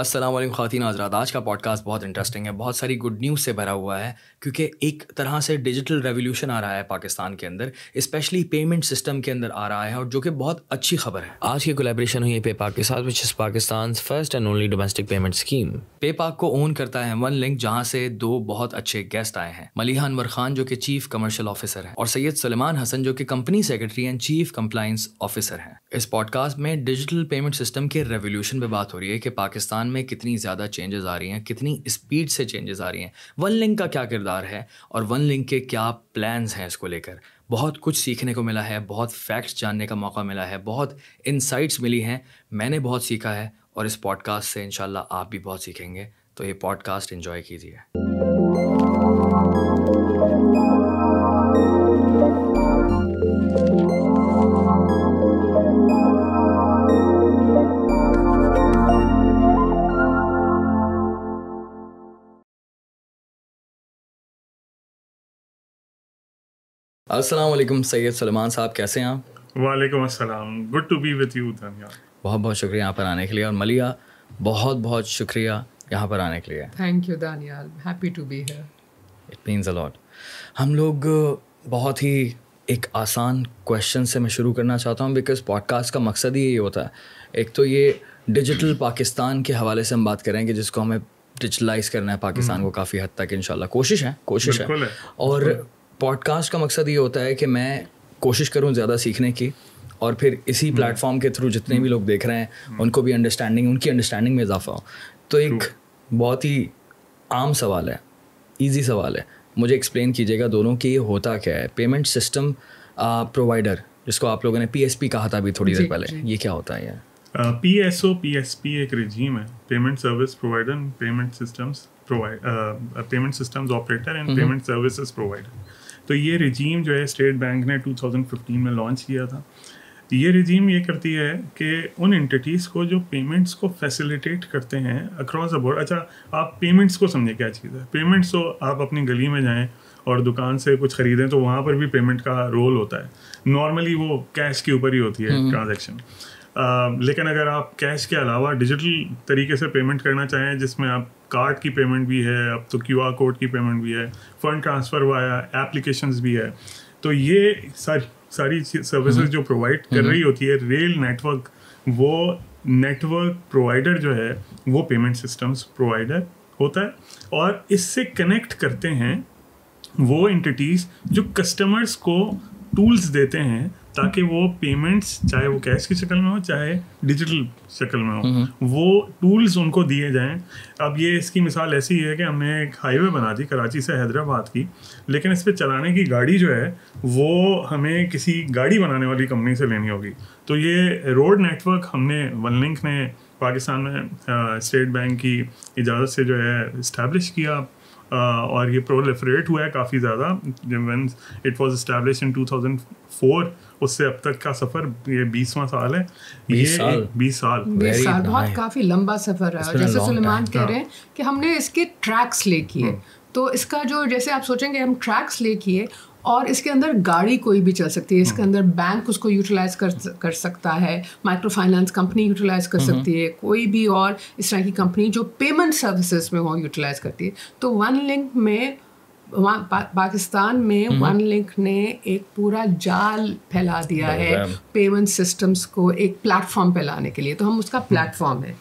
السلام علیکم خواتین حضرات، آج کا پوڈ کاسٹ بہت انٹرسٹنگ ہے، بہت ساری گڈ نیوز سے بھرا ہوا ہے کیونکہ ایک طرح سے ڈیجیٹل ریولیوشن آ رہا ہے پاکستان کے اندر، اسپیشلی پیمنٹ سسٹم کے اندر آ رہا ہے، اور جو کہ بہت اچھی خبر ہے۔ آج کی کولیبریشن ہوئی ہے پے پاک کے ساتھ، which is Pakistan first and only domestic payment scheme. پے پاک کو اون کرتا ہے ون لنک، جہاں سے دو بہت اچھے گیسٹ آئے ہیں، ملیحہ انور خان جو کہ چیف کمرشل آفیسر ہیں، اور سید سلمان حسن جو کہ company secretary and chief compliance officer ہیں۔ اس پوڈ کاسٹ میں ڈیجیٹل پیمنٹ سسٹم کے ریولیوشن پہ بات ہو رہی ہے کہ پاکستان میں کتنی زیادہ چینجز آ رہی ہیں، کتنی اسپیڈ سے چینجز آ رہی ہیں، ون لنک کا کیا کردار ہے اور ون لنک کے کیا پلانز ہیں۔ اس کو لے کر بہت کچھ سیکھنے کو ملا ہے، بہت فیکٹس جاننے کا موقع ملا ہے، بہت انسائٹس ملی ہیں، میں نے بہت سیکھا ہے، اور اس پوڈ کاسٹ سے انشاءاللہ آپ بھی بہت سیکھیں گے۔ تو یہ پوڈ کاسٹ انجوائے کیجیے۔ السلام علیکم سید سلمان صاحب، کیسے ہیں آپ؟ وعلیکم السلام، good to be with you Daniyal. بہت بہت شکریہ یہاں پر آنے کے لیے، اور ملیحہ بہت بہت شکریہ یہاں پر آنے کے لیے۔ Thank you Daniyal, happy to be here, it means a lot. ہم لوگ بہت ہی ایک آسان کویشچن سے میں شروع کرنا چاہتا ہوں، بیکاز پوڈ کاسٹ کا مقصد ہی یہی ہوتا ہے۔ ایک تو یہ ڈیجیٹل پاکستان کے حوالے سے ہم بات کریں گے، جس کو ہمیں ڈیجیٹلائز کرنا ہے پاکستان کو کافی حد تک، انشاءاللہ کوشش ہے، اور پوڈ کاسٹ کا مقصد یہ ہوتا ہے کہ میں کوشش کروں زیادہ سیکھنے کی، اور پھر اسی پلیٹ فارم کے تھرو جتنے بھی لوگ دیکھ رہے ہیں ان کو بھی ان کی انڈرسٹینڈنگ میں اضافہ ہو۔ تو ایک بہت ہی عام سوال ہے، ایزی سوال ہے، مجھے ایکسپلین کیجیے گا دونوں کہ یہ ہوتا کیا ہے پیمنٹ سسٹم پرووائڈر، جس کو آپ لوگوں نے پی ایس پی کہا تھا ابھی تھوڑی دیر پہلے، یہ کیا ہوتا ہے؟ P S O, P S P ایک رجیم ہے، payment service provider, payment systems operator and payment services provider. تو یہ رجیم جو ہے اسٹیٹ بینک نے 2015 میں لانچ کیا تھا۔ یہ رجیم یہ کرتی ہے کہ ان انٹیٹیز کو جو پیمنٹس کو فیسیلیٹیٹ کرتے ہیں اکراس دا بورڈ۔ اچھا، آپ پیمنٹس کو سمجھیں کیا چیز ہے؟ پیمنٹس تو آپ اپنی گلی میں جائیں اور دکان سے کچھ خریدیں تو وہاں پر بھی پیمنٹ کا رول ہوتا ہے، نارملی وہ کیش کے اوپر ہی ہوتی ہے ٹرانزیکشن، لیکن اگر آپ کیش کے علاوہ ڈیجیٹل طریقے سے پیمنٹ کرنا چاہیں، جس میں آپ کارڈ کی پیمنٹ بھی ہے، اب تو کیو آر کوڈ کی پیمنٹ بھی ہے، فنڈ ٹرانسفر وایا ایپلیکیشنز بھی ہے، تو یہ ساری سروسز جو پرووائڈ کر رہی ہوتی ہے ریل نیٹ ورک، وہ نیٹ ورک پرووائڈر جو ہے وہ پیمنٹ سسٹمز پرووائڈر ہوتا ہے، اور اس سے کنیکٹ کرتے ہیں وہ انٹیٹیز جو کسٹمرز کو ٹولز دیتے ہیں تاکہ وہ پیمنٹس، چاہے وہ کیش کی شکل میں ہو چاہے ڈیجیٹل شکل میں ہو، وہ ٹولز ان کو دیے جائیں۔ اب یہ اس کی مثال ایسی ہے کہ ہم نے ایک ہائی وے بنا دی کراچی سے حیدرآباد کی، لیکن اس پہ چلانے کی گاڑی جو ہے وہ ہمیں کسی گاڑی بنانے والی کمپنی سے لینی ہوگی۔ تو یہ روڈ نیٹ ورک ہم نے ون لنک نے پاکستان میں اسٹیٹ بینک کی اجازت سے جو ہے اسٹیبلش کیا، اور یہ پرولیفریٹ ہوا ہے کافی زیادہ۔ When it was establish in 2004، اس سے اب تک کا سفر یہ 20واں سال ہے، یہ 20 سال بہت کافی لمبا سفر ہے۔ جیسے سلیمان کہہ رہے ہیں کہ ہم نے اس کے ٹریکس لے کیے، تو اس کا جو جیسے آپ سوچیں گے ہم ٹریکس لے کیے، اور اس کے اندر گاڑی کوئی بھی چل سکتی ہے، اس کے اندر بینک اس کو یوٹیلائز کر سکتا ہے، مائکرو فائنانس کمپنی یوٹیلائز کر سکتی ہے، کوئی بھی اور اس طرح کی کمپنی جو پیمنٹ سروسز میں وہ یوٹیلائز کرتی ہے۔ تو ون لنک میں پاکستان میں ون لنک نے ایک پورا جال پھیلا دیا ہے پیمنٹ سسٹمز کو ایک پلیٹ فارم پہ لانے کے لیے، تو ہم اس کا پلیٹ فارم ہے۔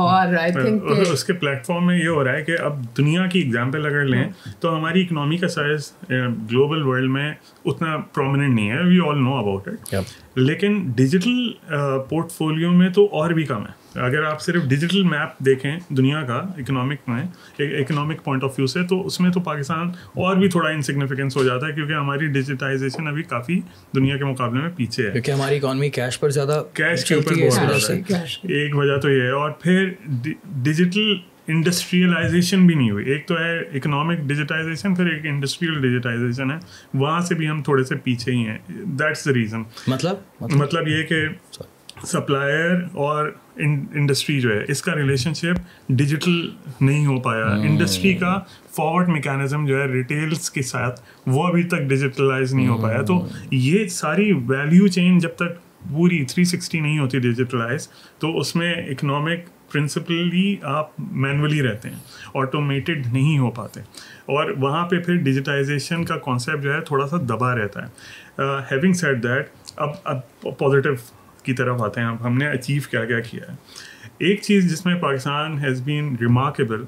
اور آئی تھنک اس کے پلیٹ فارم میں یہ ہو رہا ہے کہ اب دنیا کی اگزامپل اگر لیں تو ہماری اکنامی کا سائز گلوبل ورلڈ میں اتنا پرومیننٹ نہیں ہے، we all know about it, لیکن ڈیجیٹل پورٹ فولیو میں تو اور بھی کم ہے۔ اگر آپ صرف ڈیجیٹل میپ دیکھیں دنیا کا اکنامک میں، اکنامک پوائنٹ آف ویو سے، تو اس میں تو پاکستان اور بھی تھوڑا انسگنیفیکنس ہو جاتا ہے، کیونکہ ہماری ڈیجیٹائزیشن ابھی کافی دنیا کے مقابلے میں پیچھے ہے، کیونکہ ہماری اکانومی کیش پر زیادہ، کیش کے اوپر بہت، ایک وجہ تو یہ ہے، اور پھر ڈیجیٹل انڈسٹریلائزیشن بھی نہیں ہوئی۔ ایک تو ہے اکنامک ڈیجیٹائزیشن، پھر ایک انڈسٹریل ڈیجیٹائزیشن ہے، وہاں سے بھی ہم تھوڑے سے پیچھے ہی ہیں۔ دیٹس دا ریزن، مطلب یہ کہ سپلائر اور انڈسٹری جو ہے اس کا ریلیشن شپ ڈیجیٹل نہیں ہو پایا، انڈسٹری کا فارورڈ میکینزم جو ہے ریٹیلس کے ساتھ وہ ابھی تک ڈیجیٹلائز نہیں ہو پایا۔ تو یہ ساری ویلیو چین جب تک پوری 360 نہیں ہوتی ڈیجیٹلائز، تو اس میں اکنامک پرنسپلی آپ مینولی رہتے ہیں, آٹومیٹڈ نہیں ہو پاتے, اور وہاں پہ پھر ڈیجیٹائزیشن کا کانسیپٹ جو ہے تھوڑا سا دبا رہتا ہے. ہیونگ سیڈ دیٹ, اب پازیٹیو کی طرف آتے ہیں, ہم نے اچیو کیا کیا ہے. ایک چیز جس میں پاکستان ہیز بین ریمارکیبل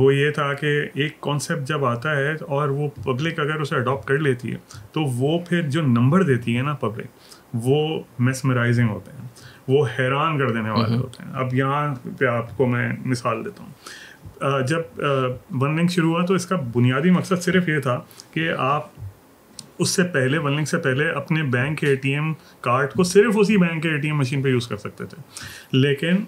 وہ یہ تھا کہ ایک کانسیپٹ جب آتا ہے اور وہ پبلک اگر اسے اڈاپٹ کر لیتی ہے تو وہ پھر جو نمبر دیتی ہے نا پبلک, وہ میسمرائزنگ ہوتے ہیں, وہ حیران کر دینے والے ہوتے ہیں. اب یہاں پہ آپ کو میں مثال دیتا ہوں, جب ون لنک شروع ہوا تو اس کا بنیادی مقصد صرف یہ تھا کہ آپ اس سے پہلے, ون لنک سے پہلے, اپنے بینک کے اے ٹی ایم کارڈ کو صرف اسی بینک کے اے ٹی ایم مشین پہ یوز کر سکتے تھے. لیکن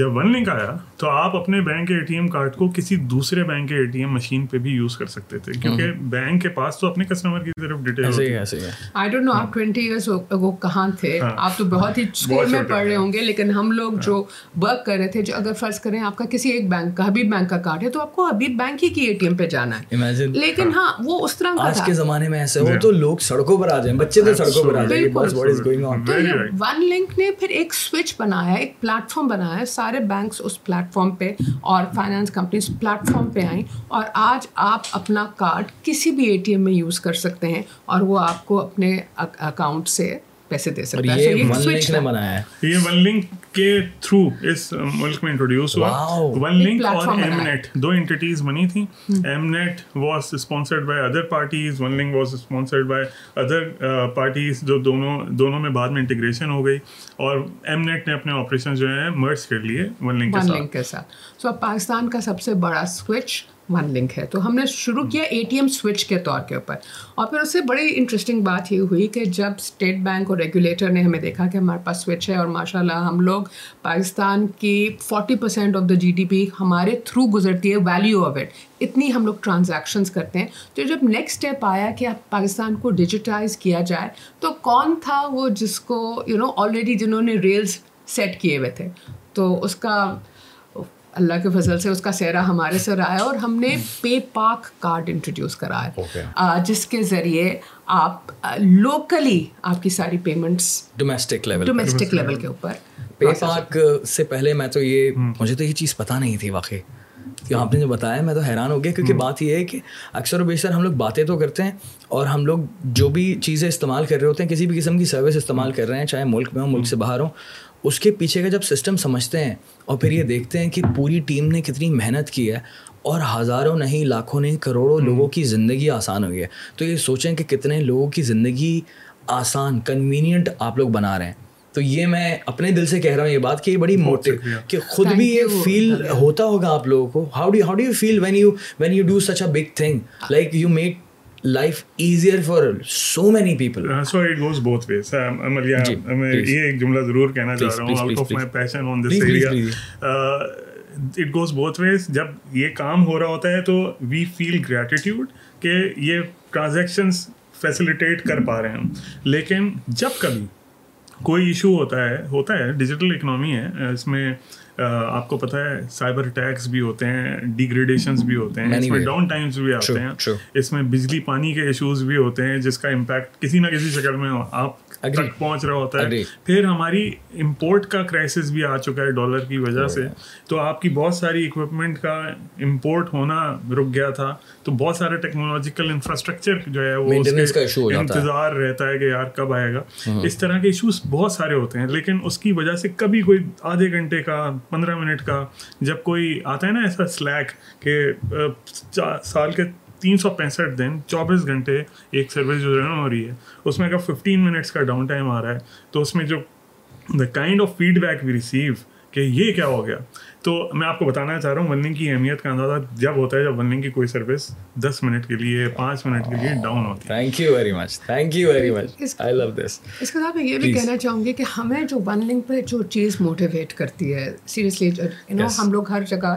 جب ون لنک آیا تو آپ اپنے بینک کے اے ٹی ایم کارڈ کو کسی دوسرے بینک کے اے ٹی ایم مشین پہ بھی یوز کر سکتے تھے, کیونکہ بینک کے پاس تو اپنے کسٹمر کی طرف ڈیٹیل ہوتی ہے. آئی ڈونٹ نو آپ 20 ایئرس اگو کہاں تھے, آپ تو بہت ہی اسکول میں پڑھ رہے ہوں گے, لیکن ہم لوگ جو ورک کر رہے تھے, جو اگر فرض کریں آپ کا کسی ایک بینک کا حبیب بینک کا کارڈ ہے تو آپ کو حبیب بینک ہی کی اے ٹی ایم پہ جانا ہے. لیکن ہاں وہ اس طرح کا آج کے زمانے میں ایسے ہو تو لوگ سڑکوں پر آ جائیں, بچے تو سڑکوں پر آ جائیں. ون لنک نے پھر ایک سوئچ بنایا, ایک پلیٹ فارم بنایا, سارے بینکس اس پلیٹ فارم پہ اور فائنانس کمپنیز پلیٹ فارم پہ آئیں, اور آج آپ اپنا کارڈ کسی بھی اے ٹی ایم میں یوز کر سکتے ہیں اور وہ آپ کو اپنے اکاؤنٹ سے پیسے دے سکتا ہے. یہ ون لنک نے بنایا ہے, یہ ون لنک کے تھرو اس ملک میں انٹروڈیوس ہوا. ون لنک اور ایم نیٹ دو اینٹیز بنی تھیں. M net was sponsored by other parties, one link was sponsored by other parties, جو دونوں میں بعد میں انٹیگریشن ہو گئی, اور ایم نیٹ نے اپنے آپریشن جو ہیں مرج کر لیے ون لنک کے ساتھ. سو اب پاکستان کا سب سے بڑا سوئچ ون لنک ہے. تو ہم نے شروع کیا اے ٹی ایم سوئچ کے طور کے اوپر, اور پھر اس سے بڑی انٹرسٹنگ بات یہ ہوئی کہ جب اسٹیٹ بینک اور ریگولیٹر نے ہمیں دیکھا کہ ہمارے پاس سوئچ ہے اور ماشاء اللہ ہم لوگ پاکستان کی 40% of the G D P ہمارے تھرو گزرتی ہے, ویلیو آف اٹ اتنی ہم لوگ ٹرانزیکشنز کرتے ہیں. تو جب نیکسٹ اسٹیپ آیا کہ اب پاکستان کو ڈیجیٹائز کیا جائے, تو کون تھا وہ جس کو آلریڈی جنہوں نے ریلز سیٹ کیے ہوئے تھے, تو اس کا اللہ کے فضل سے اس کا سہرا ہمارے سر آیا اور ہم نے پے پاک کارڈ انٹروڈیوس کرایا, جس کے ذریعے آپ لوکلی آپ کی ساری پیمنٹس ڈومیسٹک لیول کے اوپر. پے پاک سے پہلے مجھے تو یہ چیز پتہ نہیں تھی واقعی, کہ آپ نے جو بتایا میں تو حیران ہو گیا, کیونکہ بات یہ ہے کہ اکثر و بیشتر ہم لوگ باتیں تو کرتے ہیں اور ہم لوگ جو بھی چیزیں استعمال کر رہے ہوتے ہیں, کسی بھی قسم کی سروس استعمال کر رہے ہیں, چاہے ملک میں ہوں ملک سے باہر ہوں, اس کے پیچھے کا جب سسٹم سمجھتے ہیں اور پھر یہ دیکھتے ہیں کہ پوری ٹیم نے کتنی محنت کی ہے اور ہزاروں نہیں لاکھوں نہیں کروڑوں لوگوں کی زندگی آسان ہوئی ہے, تو یہ سوچیں کہ کتنے لوگوں کی زندگی آسان کنوینینٹ آپ لوگ بنا رہے ہیں. تو یہ میں اپنے دل سے کہہ رہا ہوں یہ بات کہ یہ بڑی موٹیو کہ خود بھی یہ فیل ہوتا ہوگا آپ لوگوں کو. How do you feel when you do such a big thing like you make life easier for so many people. So it goes both ways. Maleeha, یہ ایک جملہ ضرور کہنا چاہ رہا ہوں out of my passion on this area. It goes both ways. جب یہ کام ہو رہا ہوتا ہے تو we feel gratitude کہ یہ transactions facilitate کر پا رہے ہیں ہم. لیکن جب کبھی کوئی ایشو ہوتا ہے ڈیجیٹل اکنامی ہے, اس میں آپ کو پتہ ہے سائبر اٹیکس بھی ہوتے ہیں, ڈیگریڈیشنز بھی ہوتے ہیں, اس میں ڈاؤن ٹائمز بھی آتے ہیں, اس میں بجلی پانی کے ایشوز بھی ہوتے ہیں, جس کا امپیکٹ کسی نہ کسی شکل میں آپ تک پہنچ رہا ہوتا ہے. پھر ہماری امپورٹ کا کرائسس بھی آ چکا ہے ڈالر کی وجہ سے, تو آپ کی بہت ساری اکوپمنٹ کا امپورٹ ہونا رک گیا تھا, تو بہت سارا ٹیکنالوجیکل انفراسٹرکچر جو ہے وہ انتظار رہتا ہے کہ یار کب آئے گا. اس طرح کے ایشوز بہت سارے ہوتے ہیں, لیکن اس کی وجہ سے کبھی کوئی آدھے گھنٹے کا 15 منٹ کا جب کوئی آتا ہے نا ایسا سلیک کہ سال کے 365 دن 24 گھنٹے ایک سروس جو رن ہو رہی ہے, اس میں اگر 15 منٹس کا ڈاؤن ٹائم آ رہا ہے, تو اس میں جو the kind of feedback we receive کہ یہ کیا ہو گیا. تو میں آپ کو بتانا چاہ رہا ہوں ون لنک کی اہمیت کا اندازہ جب ہوتا ہے جب ون لنک کی کوئی سروس 10 منٹ کے لیے 5 منٹ کے لیے ڈاؤن ہوتی ہے. Thank you very much I love this. اس کے ساتھ میں یہ بھی کہنا چاہوں گی کہ ہمیں جو ون لنک پہ جو چیز موٹیویٹ کرتی ہے, سیریسلی ہم لوگ ہر جگہ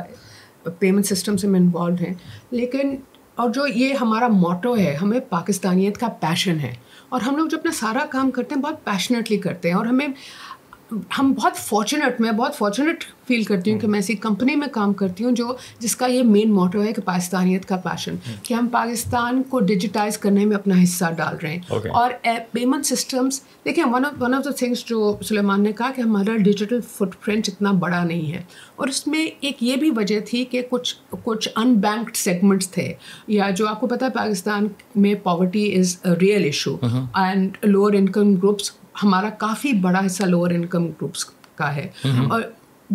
پیمنٹ سسٹم سے میں انوالوڈ ہیں, لیکن اور جو یہ ہمارا موٹو ہے, ہمیں پاکستانیت کا پیشن ہے, اور ہم لوگ جو اپنا سارا کام کرتے ہیں بہت پیشنیٹلی کرتے ہیں, اور ہمیں ہم بہت فارچونیٹ فیل کرتی ہوں کہ میں ایسی کمپنی میں کام کرتی ہوں جس کا یہ مین موٹو ہے کہ پاکستانیت کا پیشن، کہ ہم پاکستان کو ڈیجیٹائز کرنے میں اپنا حصہ ڈال رہے ہیں. اور پیمنٹ سسٹمس دیکھیں، ون آف دا تھنگس جو سلیمان نے کہا کہ ہمارا ڈیجیٹل فٹ پرنٹ اتنا بڑا نہیں ہے، اور اس میں ایک یہ بھی وجہ تھی کہ کچھ ان بینکڈ سیگمنٹس تھے، یا جو آپ کو پتہ ہے پاکستان میں poverty is real issue and lower income groups, ہمارا کافی بڑا حصہ لوور انکم گروپس کا ہے. اور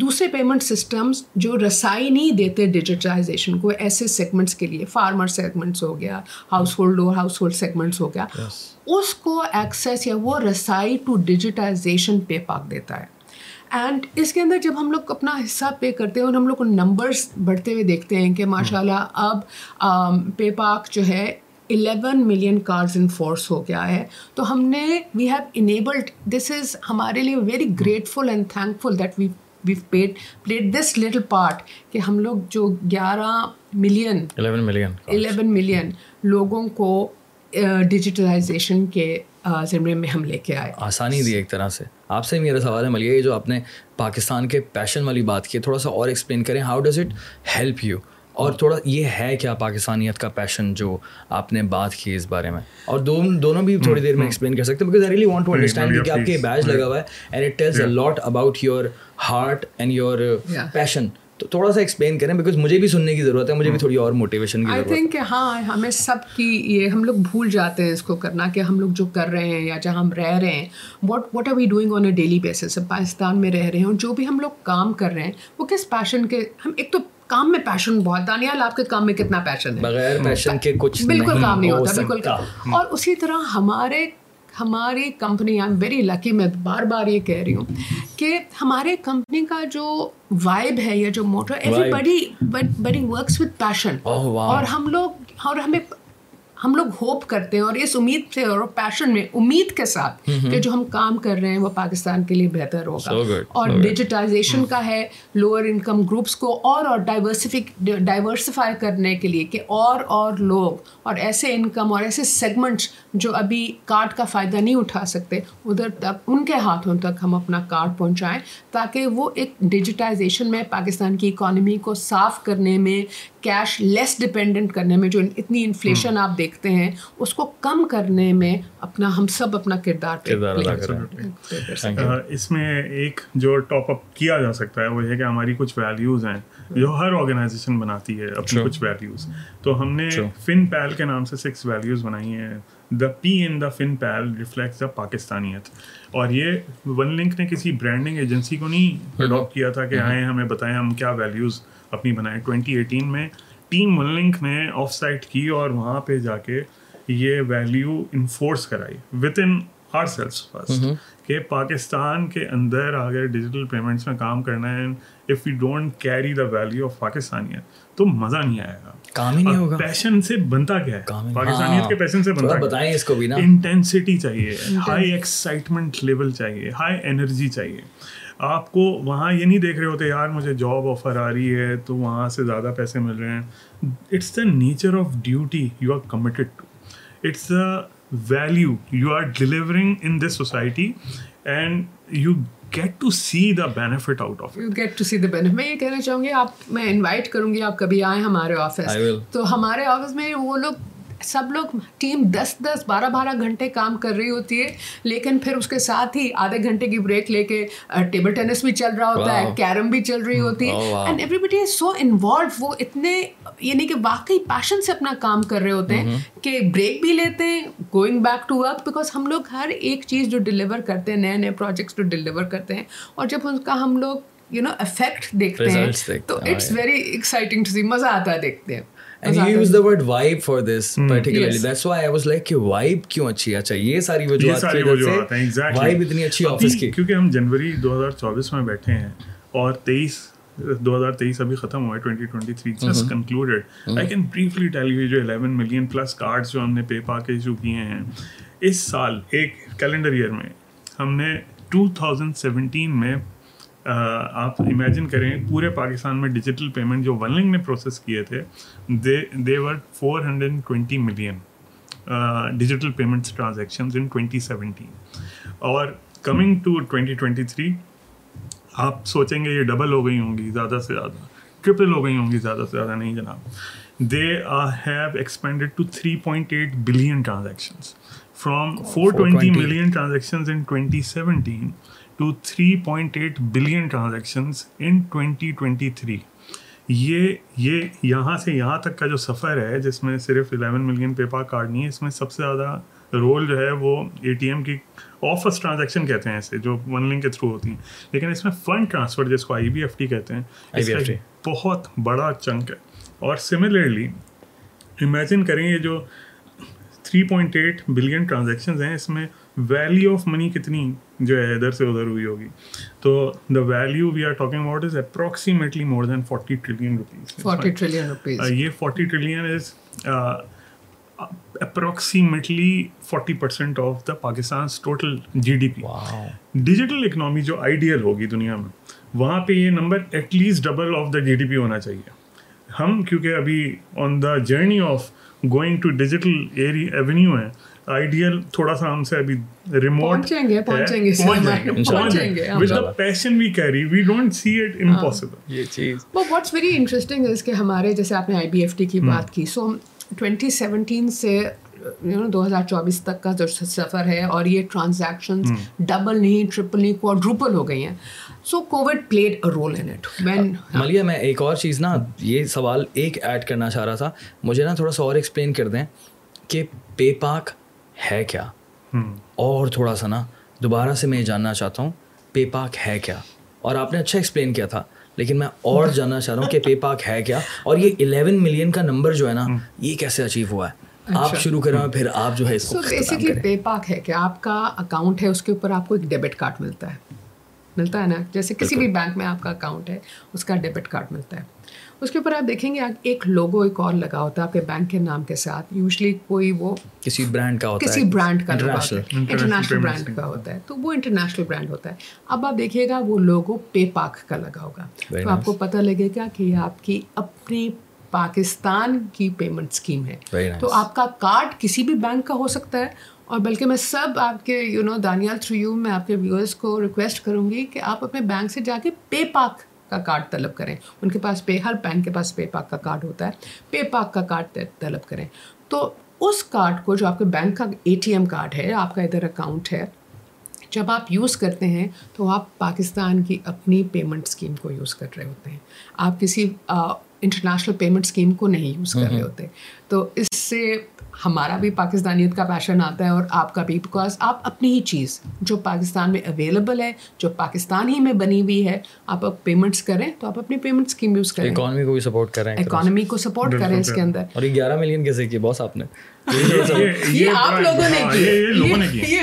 دوسرے پیمنٹ سسٹمز جو رسائی نہیں دیتے ڈیجیٹائزیشن کو ایسے سیگمنٹس کے لیے، فارمر سیگمنٹس ہو گیا، ہاؤس ہولڈ سیگمنٹس ہو گیا، اس کو ایکسیس یا وہ رسائی ٹو ڈیجیٹائزیشن پے پاک دیتا ہے. اینڈ اس کے اندر جب ہم لوگ اپنا حصہ پے کرتے ہیں اور ہم لوگ نمبرس بڑھتے ہوئے دیکھتے ہیں کہ ماشاء اللہ اب پے پاک جو ہے 11 ملین کارڈز ان فورس ہو گیا ہے، تو ہم نے we have enabled, this is ہمارے لیے very grateful and thankful that we played this little part, کہ ہم لوگ جو 11 ملین لوگوں کو ڈیجیٹلائزیشن کے زمرے میں ہم لے کے آئے، آسانی دی ایک طرح سے. آپ سے میرا سوال ہے ملیحہ، یہ جو آپ نے پاکستان کے پیشن والی بات کی ہے، تھوڑا سا اور ایکسپلین کریں، how does it help you, اور تھوڑا یہ ہے کیا پاکستانیت کا پیشن جو آپ نے بات کی اس بارے میں، اور دونوں بھی تھوڑی دیر میں ایکسپلین کر سکتے ہیں، because I really want to understand کہ آپ کے بیج لگا ہوا ہے and it tells a lot about your heart and your passion, تو تھوڑا سا ایکسپلین کریں بیکاز مجھے بھی سننے کی ضرورت ہے، مجھے بھی تھوڑی اور موٹیویشن کی ضرورت ہے. آئی تھنک کہ ہاں، ہمیں سب کی یہ ہم لوگ بھول جاتے ہیں اس کو کرنا، کہ ہم لوگ جو کر رہے ہیں یا جہاں ہم رہ رہے ہیں، what are we doing on a daily basis, Pakistan میں رہ رہے ہیں اور جو بھی ہم لوگ کام کر رہے ہیں وہ کس پیشن کے، ہم ایک تو کام میں پیشن بہت، دانیال آپ کے کام میں کتنا پیشن ہے، بغیر پیشن کے کچھ بالکل کام نہیں ہوتا، بالکل. اور اسی طرح ہماری company, I am very lucky, میں بار بار یہ کہہ رہی ہوں کہ ہمارے کمپنی کا جو وائب ہے یا جو motto, everybody works with passion, اور ہم لوگ ہوپ کرتے ہیں اور اس امید سے اور پیشن میں امید کے ساتھ کہ جو ہم کام کر رہے ہیں وہ پاکستان کے لیے بہتر ہوگا. اور ڈیجیٹائزیشن کا ہے لوور انکم گروپس کو اور ڈائیورسیفائی کرنے کے لیے، کہ اور لوگ اور ایسے انکم اور ایسے سیگمنٹس جو ابھی کارڈ کا فائدہ نہیں اٹھا سکتے، ادھر تک ان کے ہاتھوں تک ہم اپنا کارڈ پہنچائیں، تاکہ وہ ایک ڈیجیٹائزیشن میں پاکستان کی اکانومی کو صاف کرنے میں، کیش لیس ڈپینڈنٹ کرنے میں، جو اتنی انفلیشن آپ دیکھتے ہیں اس کو کم کرنے میں ہم سب اپنا کردار ادا کریں. اس میں ایک جو ٹاپ اپ کیا جا سکتا ہے وہ یہ کہ ہماری کچھ ویلیوز ہیں جو ہر آرگنائزیشن بناتی ہے، اپنی کچھ ویلیوز. تو ہم نے فن پیل کے نام سے 6 ویلیوز بنائی ہیں. The pin the fun pill reflects the پاکستانیت. اور یہ ون لنک نے کسی برانڈنگ ایجنسی کو نہیں اڈاپٹ کیا تھا کہ آئیں ہمیں بتائیں ہم کیا ویلیوز اپنی بنائیں. 2018 میں ٹیم ون لنک نے آف سائٹ کی اور وہاں پہ جا کے یہ ویلیو انفورس کرائی within are sales first, کہ پاکستان کے اندر اگر ڈیجیٹل پیمنٹس میں کام کرنا ہے، if you don't carry the value of پاکستانیت تو مزہ نہیں آئے گا، کام ہی نہیں ہوگا. پیشن سے بنتا کیا ہے پاکستانیت کے، پیشن سے بنتا بتائیں اس کو بھی نا. انٹینسٹی چاہیے، ہائی ایکسائٹمنٹ لیول چاہیے، ہائی انرجی چاہیے. آپ کو وہاں یہ نہیں دیکھ رہے ہوتے یار مجھے جاب آفر آ رہی ہے تو وہاں سے زیادہ پیسے مل رہے ہیں. It's the nature of duty you are committed to, it's the value you are delivering in this society, and you get to see the benefit out of it. You get to see the benefit. میں یہ کہنا چاہوں گی، میں invite کروں گی آپ کبھی آئیں ہمارے آفس. تو ہمارے آفس میں وہ لوگ سب لوگ ٹیم 10-12 گھنٹے کام کر رہی ہوتی ہے، لیکن پھر اس کے ساتھ ہی آدھے گھنٹے کی بریک لے کے ٹیبل ٹینس بھی چل رہا ہوتا ہے، کیرم بھی چل رہی ہوتی ہے، and everybody is so involved. وہ اتنے یعنی کہ واقعی پیشن سے اپنا کام کر رہے ہوتے ہیں کہ بریک بھی لیتے ہیں، going back to work, because ہم لوگ ہر ایک چیز جو ڈلیور کرتے ہیں، نئے پروجیکٹس جو ڈلیور کرتے ہیں، اور جب ان کا ہم لوگ افیکٹ دیکھتے ہیں تو it's very exciting to see, مزہ آتا ہے دیکھتے ہیں. And you use the word vibe for this particularly. Yes. That's why I was like, vibe kyun achhi hai? Acha, ye sari wajuhat ki wajah se vibe itni achhi office ki. Kyunki hum January 2024 mein baithe hain aur 2023 abhi khatam hua hai, 2023 just concluded. I can briefly tell you jo 11 million plus cards jo humne PayPal ke issue kiye hain is saal ek calendar year mein, humne 2017 mein آپ imagine کریں پورے پاکستان میں digital payment جو one link نے process کیے تھے، they were 420 million digital payments transactions in 2017. اور coming to 2023 آپ سوچیں گے یہ ڈبل ہو گئی ہوں گی زیادہ سے زیادہ، ٹرپل ہو گئی ہوں گی زیادہ سے زیادہ نہیں جناب، they have expanded to 3.8 billion transactions from 420 million transactions in 2017 to 3.8 billion transactions in 2023. یہ یہاں سے یہاں تک کا جو سفر ہے جس میں صرف 11 ملین پے پاک کارڈ نہیں ہے، اس میں سب سے زیادہ رول جو ہے وہ اے ٹی ایم کی آفس ٹرانزیکشن کہتے ہیں اسے، جو ون لنک کے تھرو ہوتی ہیں، لیکن اس میں فنڈ ٹرانسفر جس کو IBFT کہتے ہیں اس کا بہت بڑا چنک ہے. اور سملرلی امیجن کریں یہ جو 3.8 بلین ٹرانزیکشنز ہیں اس میں ویلیو آف منی کتنی جو ہے ادھر سے ادھر ہوئی ہوگی، تو the value we are talking about is approximately more than 40 trillion rupees. 40 trillion rupees, یہ 40 trillion is approximately 40% of the Pakistan's total GDP. Digital economy جو آئیڈیل ہوگی دنیا میں وہاں پہ یہ number at least double of the GDP ہونا چاہیے. ہم کیونکہ ابھی on the journey of going to digital avenue ہیں، آئیڈیل تھوڑا سا ہم سے ابھی ریموٹ ہے، پہنچیں گے with the passion we carry we don't see it impossible. یہ چیز but what's very interesting is کہ ہمارے جیسے آپ نے IBFT کی بات کی، سو 2017 سے 2024 تک کا جو سفر ہے اور یہ ٹرانزیکشنز ڈبل نہیں، ٹرپل نہیں، کوادروپل ہو گئی ہیں. So Covid played a role in it. When Maliha, میں ایک اور چیز نا، یہ سوال ایک ایڈ کرنا چاہ رہا تھا، مجھے نا تھوڑا سا اور ایکسپلین کر دیں کہ پے پاک ہے کیا، اور تھوڑا سا نا دوبارہ سے میں جاننا چاہتا ہوں پے پاک ہے کیا. اور آپ نے اچھا ایکسپلین کیا تھا، لیکن میں اور جاننا چاہ رہا ہوں کہ پے پاک ہے کیا، اور یہ 11 ملین کا نمبر جو ہے نا یہ کیسے اچیو ہوا ہے. آپ شروع کریں پھر آپ جو ہے اس کو. سو بیسیکلی پے پاک ہے کہ آپ کا اکاؤنٹ ہے، اس کے اوپر آپ کو ایک ڈیبٹ کارڈ ملتا ہے نا، جیسے کسی بھی بینک میں آپ کا اکاؤنٹ ہے اس کا ڈیبٹ کارڈ ملتا ہے. اس کے اوپر آپ دیکھیں گے ایک لوگو ایک اور لگا ہوتا ہے آپ کے بینک کے نام کے ساتھ، یوزلی کوئی وہ کسی برانڈ کا ہوتا ہے، کسی برانڈ کا انٹرنیشنل برانڈ کا ہوتا ہے، تو وہ انٹرنیشنل برانڈ ہوتا ہے. اب آپ دیکھیے گا وہ لوگو پے پاک کا لگا ہوگا، تو آپ کو پتہ لگے گا کہ یہ آپ کی اپنی پاکستان کی پیمنٹ اسکیم ہے. تو آپ کا کارڈ کسی بھی بینک کا ہو سکتا ہے، اور بلکہ میں سب آپ کے دانیال تھرو یو میں آپ کے ویورس کو ریکویسٹ کروں گی کہ آپ اپنے بینک سے جا کے پے پاک کا کارڈ طلب کریں. ان کے پاس ہر بینک کے پاس پے پاک کا کارڈ ہوتا ہے، پے پاک کا کارڈ طلب کریں. تو اس کارڈ کو جو آپ کے بینک کا ATM کارڈ ہے، آپ کا ادھر اکاؤنٹ ہے، جب آپ یوز کرتے ہیں تو آپ پاکستان کی اپنی پیمنٹ اسکیم کو یوز کر رہے ہوتے ہیں، آپ کسی انٹرنیشنل پیمنٹ اسکیم کو نہیں یوز کر رہے ہوتے. تو اس سے ہمارا بھی پاکستانیت کا پیشن آتا ہے اور آپ کا بھی، بیکاز آپ اپنی ہی چیز جو پاکستان میں اویلیبل ہے، جو پاکستان ہی میں بنی ہوئی ہے، آپ پیمنٹس کریں تو آپ اپنی پیمنٹ اسکیم یوز کریں. اکانومی کو بھی سپورٹ کریں، اکانومی کو سپورٹ کریں اس کے اندر. اور یہ 11 ملین کیسے کیے باس آپ نے؟ یہ آپ لوگوں نے کیے، یہ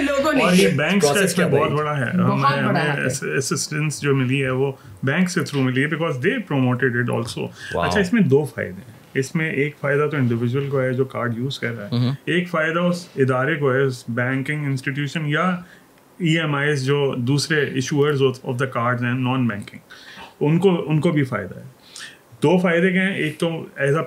لوگوں نے. اور یہ بینک کا اس میں بہت بڑا ہے، ہمیں اسسٹنس جو ملی ہے وہ بینک کے تھرو ملی ہے، because they promoted it also. اچھا، اس میں دو فائدے ہیں. اس میں ایک فائدہ تو انڈیویجول کو ہے جو کارڈ یوز کر رہا ہے، ایک فائدہ اس ادارے کو ہے، اس بینکنگ انسٹیٹیوشن یا EMIs جو دوسرے ایشوئرز آف دا کارڈز ہیں نان بینکنگ، ان کو بھی فائدہ ہے. دو فائدے کے ہیں، ایک تو as a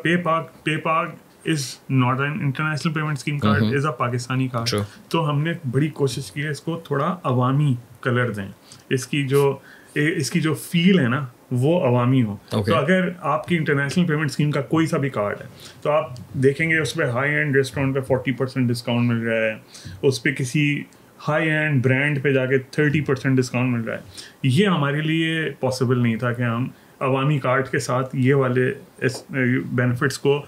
PayPak is not an international payment scheme card, is a Pakistani card. تو ہم نے بڑی کوشش کی ہے اس کو تھوڑا عوامی کلر دیں، اس کی جو فیل ہے نا وہ عوامی ہو. تو اگر آپ کی انٹرنیشنل پیمنٹ اسکیم کا کوئی سا بھی کارڈ ہے تو آپ دیکھیں گے اس پہ ہائی اینڈ ریسٹورینٹ پہ 40% ڈسکاؤنٹ مل رہا ہے، اس پہ کسی ہائی اینڈ برانڈ پہ جا کے 30% ڈسکاؤنٹ مل رہا ہے. یہ ہمارے لیے پاسبل نہیں تھا کہ ہم عوامی کارڈ کے ساتھ یہ والے بینیفٹس کو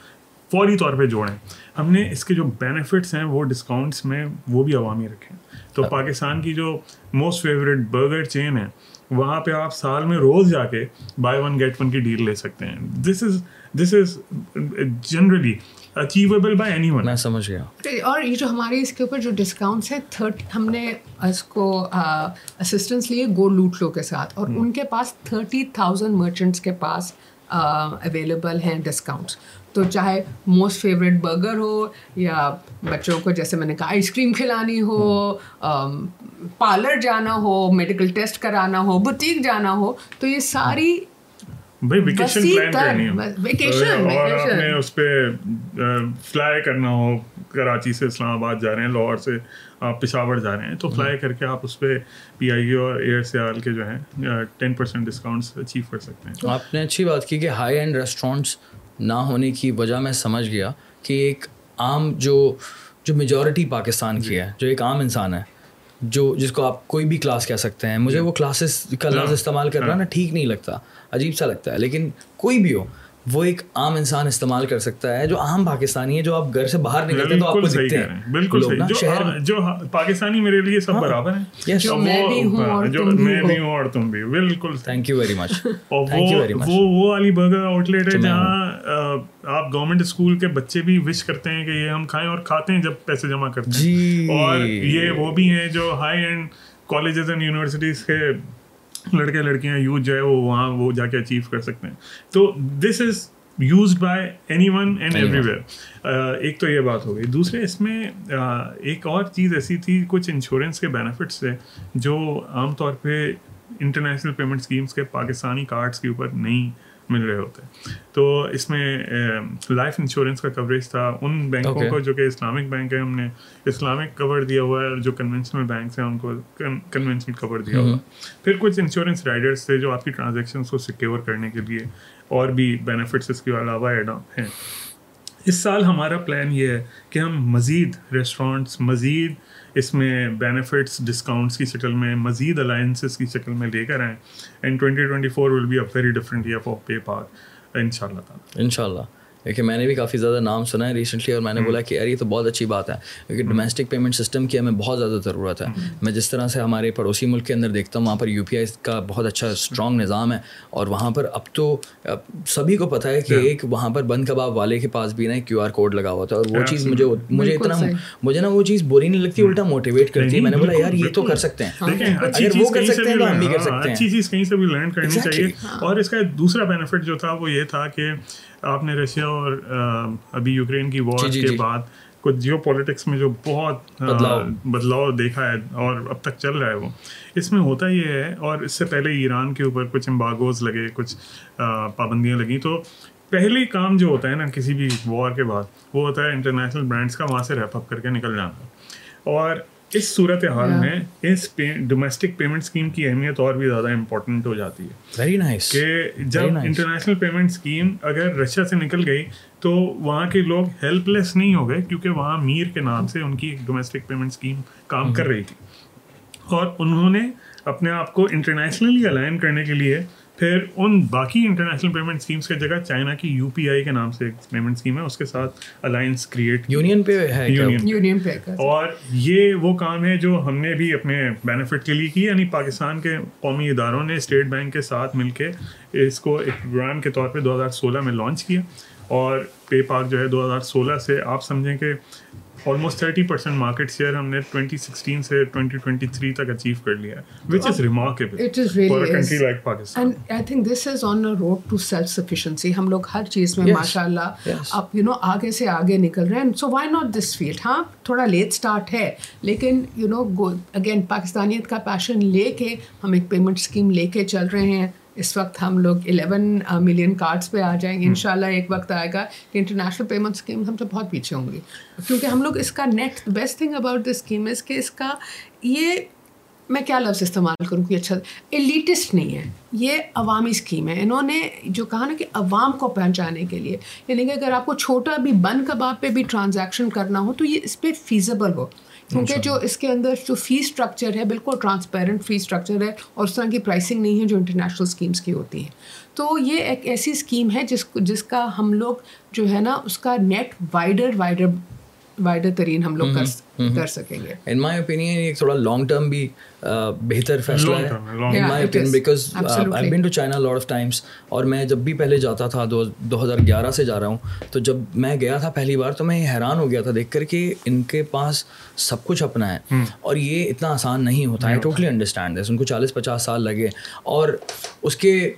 فوری طور پہ جوڑیں. ہم نے اس کے جو بینیفٹس ہیں وہ ڈسکاؤنٹس میں وہ بھی عوامی رکھیں. تو پاکستان کی جو موسٹ فیوریٹ برگر چین ہے وہاں پہ آپ سال میں روز جا کے buy 1 get 1 کی ڈیل لے سکتے ہیں. This is generally achievable by anyone. میں سمجھ گیا. اور یہ جو ہمارے اس کے اوپر جو ڈسکاؤنٹس ہیں 30، ہم نے اس کو اسسٹنس لیے گو لوٹ لو کے ساتھ، اور ان کے پاس 30,000 مرچنٹس کے پاس اویلیبل ہیں ڈسکاؤنٹس. تو چاہے موسٹ فیوریٹ برگر ہو، یا بچوں کو جیسے میں نے کہا آئس کریم کھلانی ہو، پارلر جانا ہو، میڈیکل ٹیسٹ کرانا ہو، بوٹیک جانا ہو، تو یہ ساری ویکیشن پلان کرنی ہو اور آپ نے اس پہ فلائی کرنا ہو, کراچی سے اسلام آباد جا رہے ہیں, لاہور سے آپ پشاور جا رہے ہیں, تو فلائی کر کے آپ اس پہ پی آئی اے اور ایئر سیال کے جو ہیں 10% ڈسکاؤنٹس اچیو کر سکتے ہیں. آپ نے اچھی بات کی کہ ہائی اینڈ ریسٹورینٹس نہ ہونے کی وجہ میں سمجھ گیا کہ ایک عام جو میجورٹی پاکستان کی ہے, جو ایک عام انسان ہے, جس کو آپ کوئی بھی کلاس کہہ سکتے ہیں, مجھے وہ کلاسز کا لفظ استعمال کرنا نا ٹھیک نہیں لگتا, عجیب سا لگتا ہے, لیکن کوئی بھی ہو وہ ایک عام انسان استعمال کر سکتا ہے, جو عام پاکستانی ہے, جو آپ گھر سے باہر نکلتے ہیں تو آپ کو دیکھتے ہیں بالکل صحیح, جو پاکستانی میرے لیے سب برابر ہیں, جو میں بھی ہوں اور تم بھی, بالکل. Thank you very much. وہ علی برگر آؤٹ لیٹ ہے جہاں آپ گورنمنٹ اسکول کے بچے بھی وش کرتے ہیں کہ یہ ہم کھائیں, اور کھاتے ہیں جب پیسے جمع کرتے ہیں, اور یہ وہ بھی ہیں جو high end colleges and universities کے لڑکے لڑکیاں یوتھ جو ہے وہ وہاں وہ جا کے اچیو کر سکتے ہیں. تو this is used by anyone and everywhere. ایک تو یہ بات ہو گئی. دوسرے اس میں ایک اور چیز ایسی تھی, کچھ انشورنس کے بینیفٹس تھے جو عام طور پہ انٹرنیشنل پیمنٹ اسکیمس کے پاکستانی کارڈس کے اوپر نہیں مل رہے ہوتے. تو اس میں لائف انشورنس کا کوریج تھا ان بینکوں کو جو کہ اسلامک بینک ہے, ہم نے اسلامک کور دیا ہوا ہے, جو کنونشنل بینکس ہیں ان کو کنونشنل کور دیا ہوا. پھر کچھ انشورنس رائڈرس تھے جو آپ کی ٹرانزیکشنس کو سیکیور کرنے کے لیے, اور بھی بینیفٹس اس کے علاوہ ایڈ آن ہیں. اس سال ہمارا پلان یہ ہے کہ ہم مزید ریسٹورینٹس, مزید اس میں بینیفٹس ڈسکاؤنٹس کی شکل میں, مزید الائنسز کی شکل میں لے کر آئیں. And 2024 will be a very different year for PayPak, ان شاء اللہ تعالیٰ. ان شاء اللہ, کیونکہ میں نے بھی کافی زیادہ نام سنا ہے ریسنٹلی, اور میں نے بولا کہ یار یہ تو بہت اچھی بات ہے, کیونکہ ڈومیسٹک پیمنٹ سسٹم کی ہمیں بہت زیادہ ضرورت ہے. میں جس طرح سے ہمارے پڑوسی ملک کے اندر دیکھتا ہوں, وہاں پر UPI کا بہت اچھا اسٹرانگ نظام ہے, اور وہاں پر اب تو سبھی کو پتہ ہے کہ ایک وہاں پر بند کباب والے کے پاس بھی نا QR کوڈ لگا ہوا تھا, اور وہ چیز مجھے اتنا مجھے نا وہ چیز بوری نہیں لگتی, الٹا موٹیویٹ کرتی ہے. میں نے بولا یار یہ تو کر سکتے ہیں, اگر وہ کر سکتے ہیں تو ہم بھی کر سکتے ہیں. اچھی چیز کہیں سے بھی لرن کرنی چاہیے. اور اس کا دوسرا بینیفٹ جو تھا وہ یہ تھا کہ آپ نے رشیا اور ابھی یوکرین کی وار کے بعد کچھ جیو پولیٹکس میں جو بہت بدلاؤ دیکھا ہے اور اب تک چل رہا ہے, وہ اس میں ہوتا یہ ہے. اور اس سے پہلے ایران کے اوپر کچھ امباگوز لگے, کچھ پابندیاں لگیں. تو پہلے کام جو ہوتا ہے نا کسی بھی وار کے بعد, وہ ہوتا ہے انٹرنیشنل برانڈس کا وہاں سے ریپ اپ کر کے نکل جانا. اور اس صورت حال میں اس ڈومیسٹک پیمنٹ اسکیم کی اہمیت اور بھی زیادہ امپورٹنٹ ہو جاتی ہے. ویری نائس کہ جب انٹرنیشنل پیمنٹ اسکیم اگر رشیا سے نکل گئی تو وہاں کے لوگ ہیلپ لیس نہیں ہو گئے, کیونکہ وہاں میر کے نام سے ان کی ایک ڈومیسٹک پیمنٹ اسکیم کام کر رہی تھی, اور انہوں نے اپنے آپ کو انٹرنیشنلی الائن کرنے کے لیے پھر ان باقی انٹرنیشنل پیمنٹ اسکیمس کی جگہ چائنا کی UPI کے نام سے ایک پیمنٹ اسکیم ہے, اس کے ساتھ الائنس کریٹ. یونین پے. اور یہ وہ کام ہے جو ہم نے بھی اپنے بینیفٹ کے لیے کی, یعنی پاکستان کے قومی اداروں نے اسٹیٹ بینک کے ساتھ مل کے اس کو ایک پروگرام کے طور پہ 2016 میں لانچ کیا, اور پے پاک جو ہے 2016 سے آپ سمجھیں کہ آلموسٹ 30% مارکیٹ شیئر ہم نے 2016 سے 2023 تک اچیو کر لیا ہے, which is remarkable for a country like Pakistan. And I think this is on a road to self-sufficiency. ہم لوگ ہر چیز میں ماشاء اللہ اب یو نو آگے سے آگے نکل رہے ہیں. So why not this field. ہاں تھوڑا لیٹ اسٹارٹ ہے, لیکن یو نو اگین پاکستانیت کا پیشن لے کے ہم ایک پیمنٹ اسکیم لے کے چل رہے ہیں. اس وقت ہم لوگ 11 ملین کارڈس پہ آ جائیں گے ان شاء اللہ. ایک وقت آئے گا کہ انٹرنیشنل پیمنٹ اسکیم ہم سے بہت پیچھے ہوں گی, کیونکہ ہم لوگ اس کا next best thing about this scheme is کہ اس کا یہ میں کیا لفظ استعمال کروں کہ اچھا ایلیٹسٹ نہیں ہے, یہ عوامی اسکیم ہے. انہوں نے جو کہا نا کہ عوام کو پہنچانے کے لیے, یعنی کہ اگر آپ کو چھوٹا بھی بند کباب پہ بھی ٹرانزیکشن کرنا ہو تو یہ اس پہ فیزیبل ہو, کیونکہ جو اس کے اندر جو فی اسٹرکچر ہے بالکل ٹرانسپیرنٹ فی اسٹرکچر ہے, اور اس طرح کی پرائسنگ نہیں ہے جو انٹرنیشنل اسکیمس کی ہوتی ہیں. تو یہ ایک ایسی اسکیم ہے جس کا ہم لوگ جو ہے نا اس کا نیٹ وائڈر ترین ہم لوگ کر سکیں گے. ان مائی اوپینین یہ تھوڑا لانگ ٹرم بھی بہتر فیصلہ ہے. In my opinion because I been to China lot of times, اور میں جب بھی پہلے جاتا تھا 2011 سے جا رہا ہوں, تو جب میں گیا تھا پہلی بار تو میں حیران ہو گیا تھا دیکھ کر کہ ان کے پاس سب کچھ اپنا ہے, اور یہ اتنا آسان نہیں ہوتا. I totally understand this. ان کو 40-50 سال لگے, اور اس کے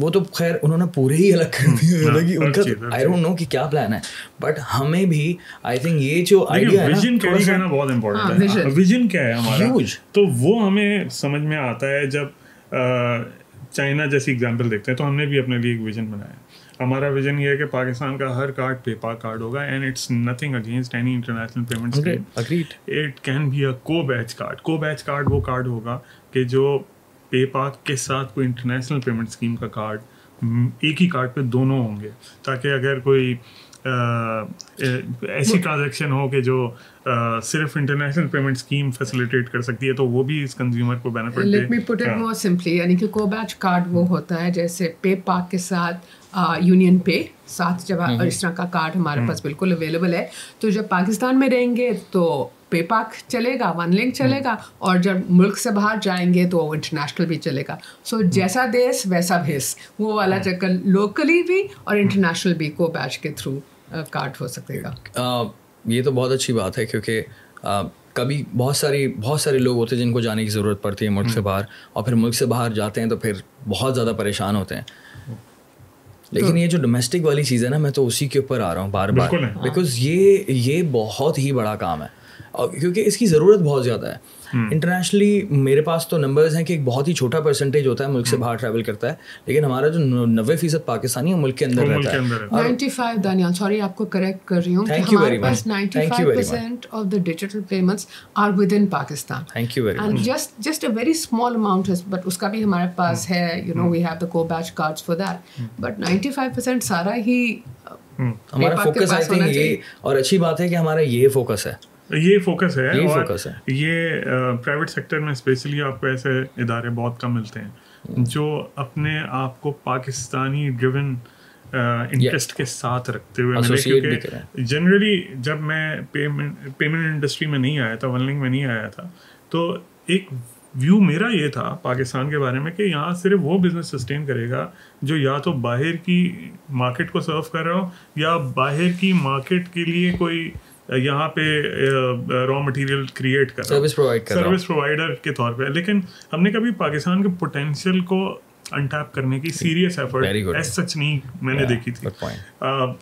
وہ تو خیر انہوں نے پورے ہی الگ کر دی. ان کا آئی ڈونٹ نو کہ کیا پلان ہے, بٹ ہمیں بھی آئی تھنک یہ جو آئیڈیا ہے ویژن کیری کرنا بہت امپورٹنٹ ہے. ویژن کیا ہے ہمارا, تو وہ ہمیں سمجھ میں آتا ہے جب چائنا جیسی اگزامپل دیکھتے ہیں تو ہم نے بھی اپنے لیے ایک ویژن بنایا. ہمارا ویژن یہ ہے کہ پاکستان کا ہر کارڈ پے پاک کارڈ ہوگا and it's nothing against any international payment scheme. It can be a co badge card. کو بیچ کارڈ وہ کارڈ ہوگا کہ جو پے پاک کے ساتھ کوئی انٹرنیشنل پیمنٹ اسکیم کا کارڈ ایک ہی کارڈ پہ دونوں ہوں گے تاکہ اگر کوئی ایسی ٹرانزیکشن ہو کہ جو صرف انٹرنیشنل پیمنٹ اسکیم فیسیلیٹیٹ کر سکتی ہے تو وہ بھی اس کنزیومر کو بینیفٹ دے. Let me put it more simply, یعنی کہ کو بیچ کارڈ وہ ہوتا ہے جیسے پے پاک کے ساتھ یونین پے ساتھ جب اس طرح کا کارڈ ہمارے پاس بالکل اویلیبل ہے تو جب پاکستان میں رہیں گے تو پے پاک چلے گا، ون لنک چلے گا، اور جب ملک سے باہر جائیں گے تو انٹرنیشنل بھی چلے گا. سو جیسا دیس ویسا بھیس، وہ والا چکر لوکلی بھی اور انٹرنیشنل بھی کو بیچ کے تھرو کارڈ ہو سکے گا. یہ تو بہت اچھی بات ہے کیونکہ کبھی بہت سارے لوگ ہوتے ہیں جن کو جانے کی ضرورت پڑتی ہے ملک سے باہر، اور پھر ملک سے باہر جاتے ہیں تو پھر بہت زیادہ پریشان ہوتے ہیں. لیکن یہ جو ڈومیسٹک والی چیز ہے نا، میں تو اسی کے اوپر آ رہا ہوں بار بار، بیکاز یہ بہت ہی بڑا کام ہے کیونکہ اس کی ضرورت بہت زیادہ ہے. انٹرنیشنلی میرے پاس تو نمبرز ہیں کہ ایک بہت ہی چھوٹا پرسنٹیج ہوتا ہے ملک سے باہر ٹریول کرتا ہے، لیکن ہمارا جو 90% پاکستانی ہے ملک کے اندر رہتا ہے. 95 دانیال، سوری آپ کو کریکٹ کر رہی ہوں، ہمارے پاس 95% of the digital payments are within Pakistan. Thank you very much. And just a very small amount ہے، بٹ اس کا بھی ہمارے پاس ہے، you know we have the co badge cards for that, but 95% سارا ہی ہمارا فوکس آئی تھنک یہ، اور اچھی بات ہے کہ ہمارا یہ فوکس ہے اور یہ پرائیویٹ سیکٹر میں اسپیشلی آپ کو ایسے ادارے بہت کم ملتے ہیں جو اپنے آپ کو پاکستانی ڈریون انٹرسٹ کے ساتھ رکھتے ہوئے ملے. کیونکہ جنرلی جب میں پیمنٹ انڈسٹری میں نہیں آیا تھا، ون لنک میں نہیں آیا تھا، تو ایک ویو میرا یہ تھا پاکستان کے بارے میں کہ یہاں صرف وہ بزنس سسٹین کرے گا جو یا تو باہر کی مارکیٹ کو سرو کر رہا ہو یا باہر کی مارکیٹ کے لیے کوئی یہاں پہ را مٹیریل کریٹ کر سروس پرووائڈر کے طور پہ. لیکن ہم نے کبھی پاکستان کے پوٹینشیل کو انٹیپ کرنے کی سیریس ایفرٹ ایز سچ نہیں میں نے دیکھی تھی.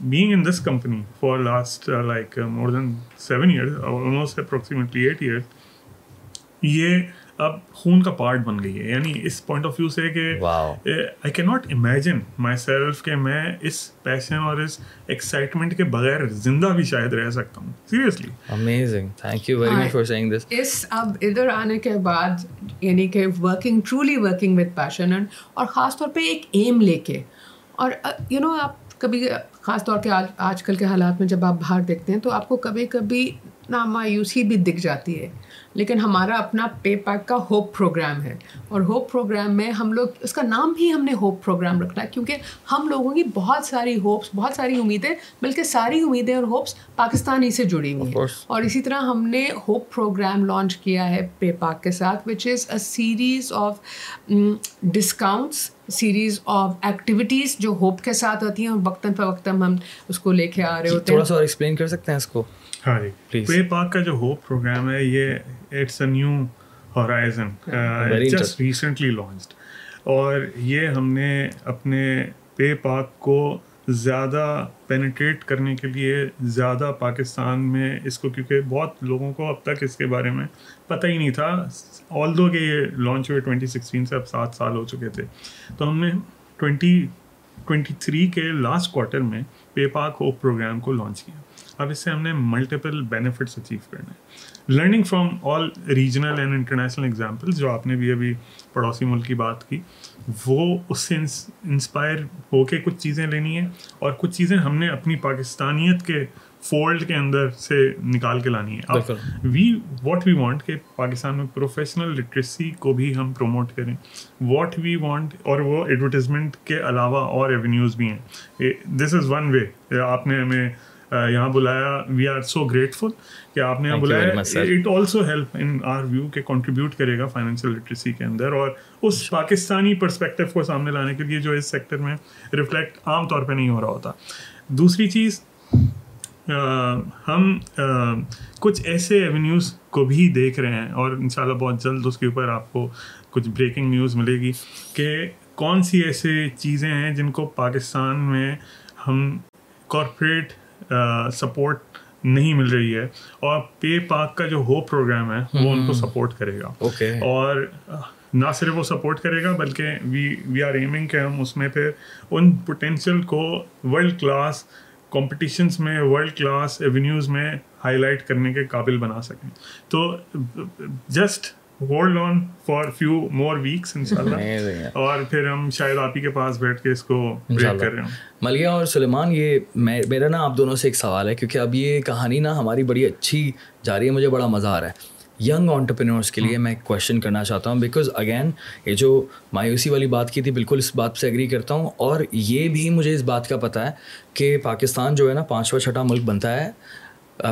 Being in this company for last like more than 7 years almost approximately 8 years، یہ اب خون کا پارٹ بن گئی ہے. یعنی اس پوائنٹ آف ویو سے کہ آئی کی ناٹ امیجن مائی سیلف کہ میں اس پیشن اور اس ایکسائٹمنٹ کے بغیر زندہ بھی شاید رہ سکتا ہوں. Seriously amazing. Thank you very much for seeing this. اس اب ادھر آنے کے بعد یعنی کہ working truly working with passion اور خاص طور پہ ایک ایم لے کے، اور یو نو آپ کبھی خاص طور پہ آج کل کے حالات میں جب آپ باہر دیکھتے ہیں تو آپ کو کبھی کبھی نا مایوسی بھی دکھ جاتی ہے، لیکن ہمارا اپنا پے پیک کا ہوپ پروگرام ہے، اور ہوپ پروگرام میں ہم لوگ، اس کا نام بھی ہم نے ہوپ پروگرام رکھنا ہے کیونکہ ہم لوگوں کی بہت ساری ہوپس، بہت ساری امیدیں، بلکہ ساری امیدیں اور ہوپس پاکستان ہی سے جڑی ہوئی ہیں. اور اسی طرح ہم نے ہوپ پروگرام لانچ کیا ہے پے پیک کے ساتھ، which is a series of discounts, series of activities جو ہوپ کے ساتھ ہوتی ہیں، اور وقتاً فوقتاً ہم اس کو لے کے آ رہے ہوتے ہیں. تھوڑا سا اور ایکسپلین کر سکتے ہیں اس کو؟ ہاں جی، پے پیک کا جو ہوپ پروگرام ہے یہ it's a new horizon, just recently launched, اور یہ ہم نے اپنے پے پیک کو زیادہ پینیٹریٹ کرنے کے لیے زیادہ پاکستان میں اس کو، کیونکہ بہت لوگوں کو اب تک اس کے بارے میں پتہ ہی نہیں تھا، آل دو کہ یہ لانچ ہوئے 2016 سے اب 7 سال ہو چکے تھے. تو ہم نے 2023 کے لاسٹ کوارٹر میں پے پیک ہوپ پروگرام کو لانچ کیا. اب اس سے ہم نے ملٹیپل بینیفٹس اچیو کرنا ہے، learning from all regional and international examples. جو آپ نے بھی ابھی پڑوسی ملک کی بات کی، وہ اس سے انسپائر ہو کے کچھ چیزیں لینی ہیں، اور کچھ چیزیں ہم نے اپنی پاکستانیت کے فولڈ کے اندر سے نکال کے لانی ہے. اب وی وانٹ کہ پاکستان میں پروفیشنل لٹریسی کو بھی ہم پروموٹ کریں، واٹ وی وانٹ، اور وہ ایڈورٹیزمنٹ کے علاوہ اور ایونیوز بھی ہیں. This is one way. آپ نے ہمیں یہاں بلایا، وی آر سو گریٹفل کہ آپ نے یہاں بلایا. It also help in our view کہ کنٹریبیوٹ کرے گا فائنینشیل لٹریسی کے اندر، اور اس پاکستانی پرسپیکٹو کو سامنے لانے کے لیے جو اس سیکٹر میں ریفلیکٹ عام طور پہ نہیں ہو رہا ہوتا. دوسری چیز، ہم کچھ ایسے ایونیوز کو بھی دیکھ رہے ہیں، اور انشاءاللہ بہت جلد اس کے اوپر آپ کو کچھ بریکنگ نیوز ملے گی کہ کون سی ایسے چیزیں ہیں جن کو پاکستان میں ہم کارپوریٹ سپورٹ نہیں مل رہی ہے، اور پے پیک کا جو ہوپ پروگرام ہے وہ ان کو سپورٹ کرے گا. اور نہ صرف وہ سپورٹ کرے گا بلکہ وی آر ایمنگ کہ ہم اس میں پھر ان پوٹینشیل کو ورلڈ کلاس کمپٹیشنس میں ورلڈ کلاس ایونیوز میں ہائی لائٹ کرنے کے قابل بنا سکیں. تو just hold on for few more weeks ان شاء اللہ, اور پھر ہم شاید آپ ہی کے پاس بیٹھ کے اس کو بریک کر رہے ہیں. ملیحہ اور سلیمان, یہ میرا نا آپ دونوں سے ایک سوال ہے کیونکہ اب یہ کہانی نا ہماری بڑی اچھی جا رہی ہے, مجھے بڑا مزہ آ رہا ہے. ینگ آنٹرپرینورس کے لیے میں ایک کویشچن کرنا چاہتا ہوں, بیکاز اگین یہ جو مایوسی والی بات کی تھی بالکل اس بات سے ایگری کرتا ہوں, اور یہ بھی مجھے اس بات کا پتہ ہے کہ پاکستان جو ہے نا 5واں 6واں ملک بنتا ہے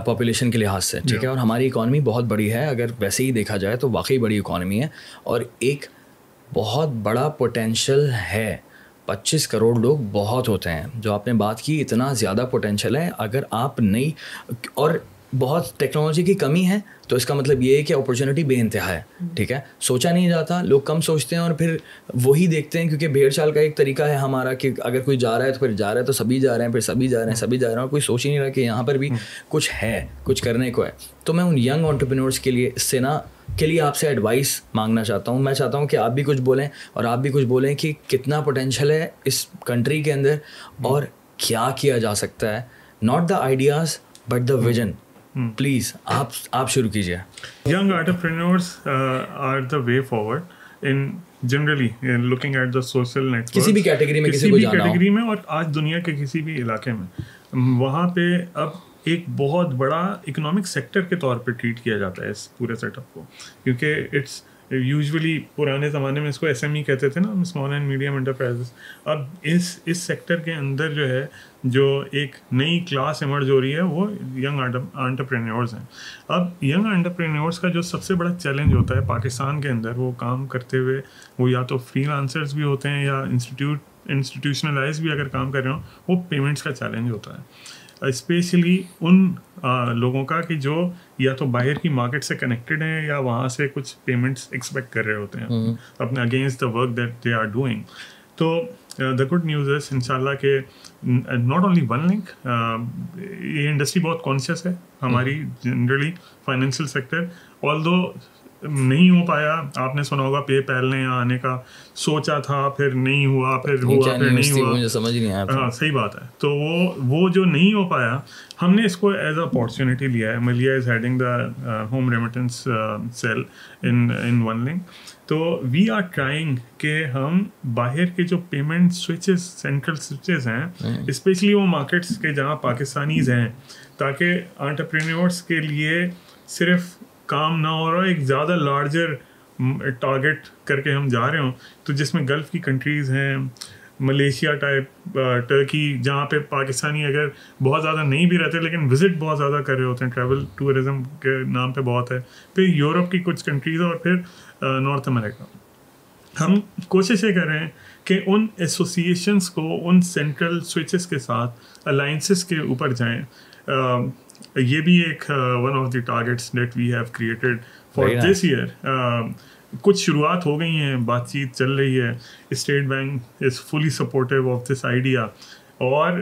پاپولیشن کے لحاظ سے, ٹھیک ہے, اور ہماری اکانومی بہت بڑی ہے, اگر ویسے ہی دیکھا جائے تو واقعی بڑی اکانومی ہے, اور ایک بہت بڑا پوٹینشیل ہے. 25 کروڑ لوگ بہت ہوتے ہیں, جو آپ نے بات کی اتنا زیادہ پوٹینشیل ہے. اگر آپ نئی, اور بہت ٹیکنالوجی کی کمی ہے, تو اس کا مطلب یہ ہے کہ اپورچونیٹی بے انتہا ہے, ٹھیک ہے, سوچا نہیں جاتا, لوگ کم سوچتے ہیں اور پھر وہی دیکھتے ہیں, کیونکہ بھیڑ چال کا ایک طریقہ ہے ہمارا کہ اگر کوئی جا رہا ہے تو پھر جا رہا ہے تو سبھی جا رہے ہیں, پھر سبھی جا رہے ہیں, سبھی جا رہے ہیں, اور کوئی سوچ ہی نہیں رہا کہ یہاں پر بھی کچھ ہے, کچھ کرنے کو ہے. تو میں ان ینگ آنٹرپرینورس کے لیے آپ سے ایڈوائس مانگنا چاہتا ہوں. میں چاہتا ہوں کہ آپ بھی کچھ بولیں, اور آپ بھی کچھ بولیں کہ کتنا پوٹینشیل ہے اس کنٹری کے اندر اور کیا کیا جا سکتا ہے. Not the ideas but the vision. Please آپ شروع کیجیے. Young entrepreneurs are the way forward in generally looking at the social net, کسی بھی کیٹیگری میں, کسی بھی کیٹیگری میں, اور آج دنیا کے کسی بھی علاقے میں. وہاں پہ اب ایک بہت بڑا اکنامک سیکٹر کے طور پہ ٹریٹ کیا جاتا ہے اس پورے سیٹ اپ کو, کیونکہ اٹس یوزولی پرانے زمانے میں اس کو ایس ایم ای کہتے تھے نا, اسمال اینڈ میڈیم انٹرپرائزز. اب اس سیکٹر کے اندر جو ہے جو ایک نئی کلاس ایمرج ہو رہی ہے وہ ینگ آنٹرپرینیورز ہیں. اب ینگ آنٹرپرینیورز کا جو سب سے بڑا چیلنج ہوتا ہے پاکستان کے اندر, وہ کام کرتے ہوئے وہ یا تو فری لانسرز بھی ہوتے ہیں یا انسٹیٹیوشنلائز بھی اگر کام کر رہے ہوں, وہ پیمنٹس کا چیلنج ہوتا ہے, اسپیشلی ان لوگوں کا کہ جو یا تو باہر کی مارکیٹ سے کنیکٹڈ ہیں یا وہاں سے کچھ پیمنٹس ایکسپیکٹ کر رہے ہوتے ہیں اپنے against the work that they are doing. تو دا گڈ نیوز از ان شاء اللہ کہ ناٹ اونلی ون لنک, یہ انڈسٹری بہت کانشیس ہے ہماری جنرلی فائنینشیل سیکٹر, آل دو نہیں ہو پایا. آپ نے سنا ہوگا پے پیل نے آنے کا سوچا تھا, پھر نہیں ہوا, پھر ہوا, پھر نہیں ہوا, سمجھ نہیں آیا. ہاں صحیح بات ہے. تو وہ جو نہیں ہو پایا, ہم نے اس کو ایز اے اپارچونیٹی لیا ہے. Maliha is heading the home remittance cell in one link. تو وی آر ٹرائنگ کہ ہم باہر کے جو پیمنٹ سوئچز, سینٹرل سوئچز ہیں, اسپیشلی وہ مارکیٹس کے جہاں پاکستانیز ہیں, تاکہ آنٹرپرینیورس کے لیے صرف کام نہ ہو رہا, ایک زیادہ لارجر ٹارگیٹ کر کے ہم جا رہے ہوں. تو جس میں گلف کی کنٹریز ہیں, ملیشیا ٹائپ, ٹرکی, جہاں پہ پاکستانی اگر بہت زیادہ نہیں بھی رہتے لیکن وزٹ بہت زیادہ کر رہے ہوتے ہیں, ٹریول ٹورزم کے نام پہ بہت ہے, پھر یورپ کی کچھ کنٹریز, اور پھر نارتھ امریکہ. ہم کوشش یہ کر رہے ہیں کہ ان ایسوسیشنس کو ان سینٹرل سوئچز کے ساتھ الائنسز کے اوپر جائیں. یہ بھی ایک one of the targets that we have created for this year. کچھ شروعات ہو گئی ہیں, بات چیت چل رہی ہے. State Bank is fully supportive of this idea, اور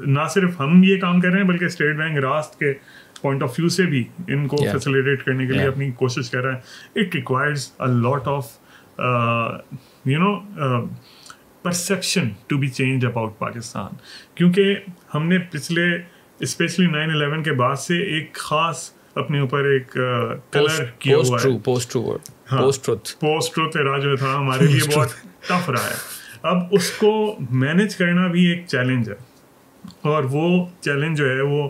نہ صرف ہم یہ کام کر رہے ہیں بلکہ اسٹیٹ بینک راست کے پوائنٹ آف ویو سے بھی ان کو فیسیلیٹیٹ کرنے کے لیے اپنی کوشش کر رہا ہے. It requires a lot of you know perception to be change about Pakistan, کیونکہ ہم نے پچھلے اسپیشلی 9/11 کے بعد سے ایک خاص اپنے اوپر ایک کلر کیا ہوا ہے. پوسٹ ٹروتھ ایرا جو تھا ہمارے لیے بہت ٹف رہا ہے. اب اس کو مینیج کرنا بھی ایک چیلنج ہے, اور وہ چیلنج جو ہے وہ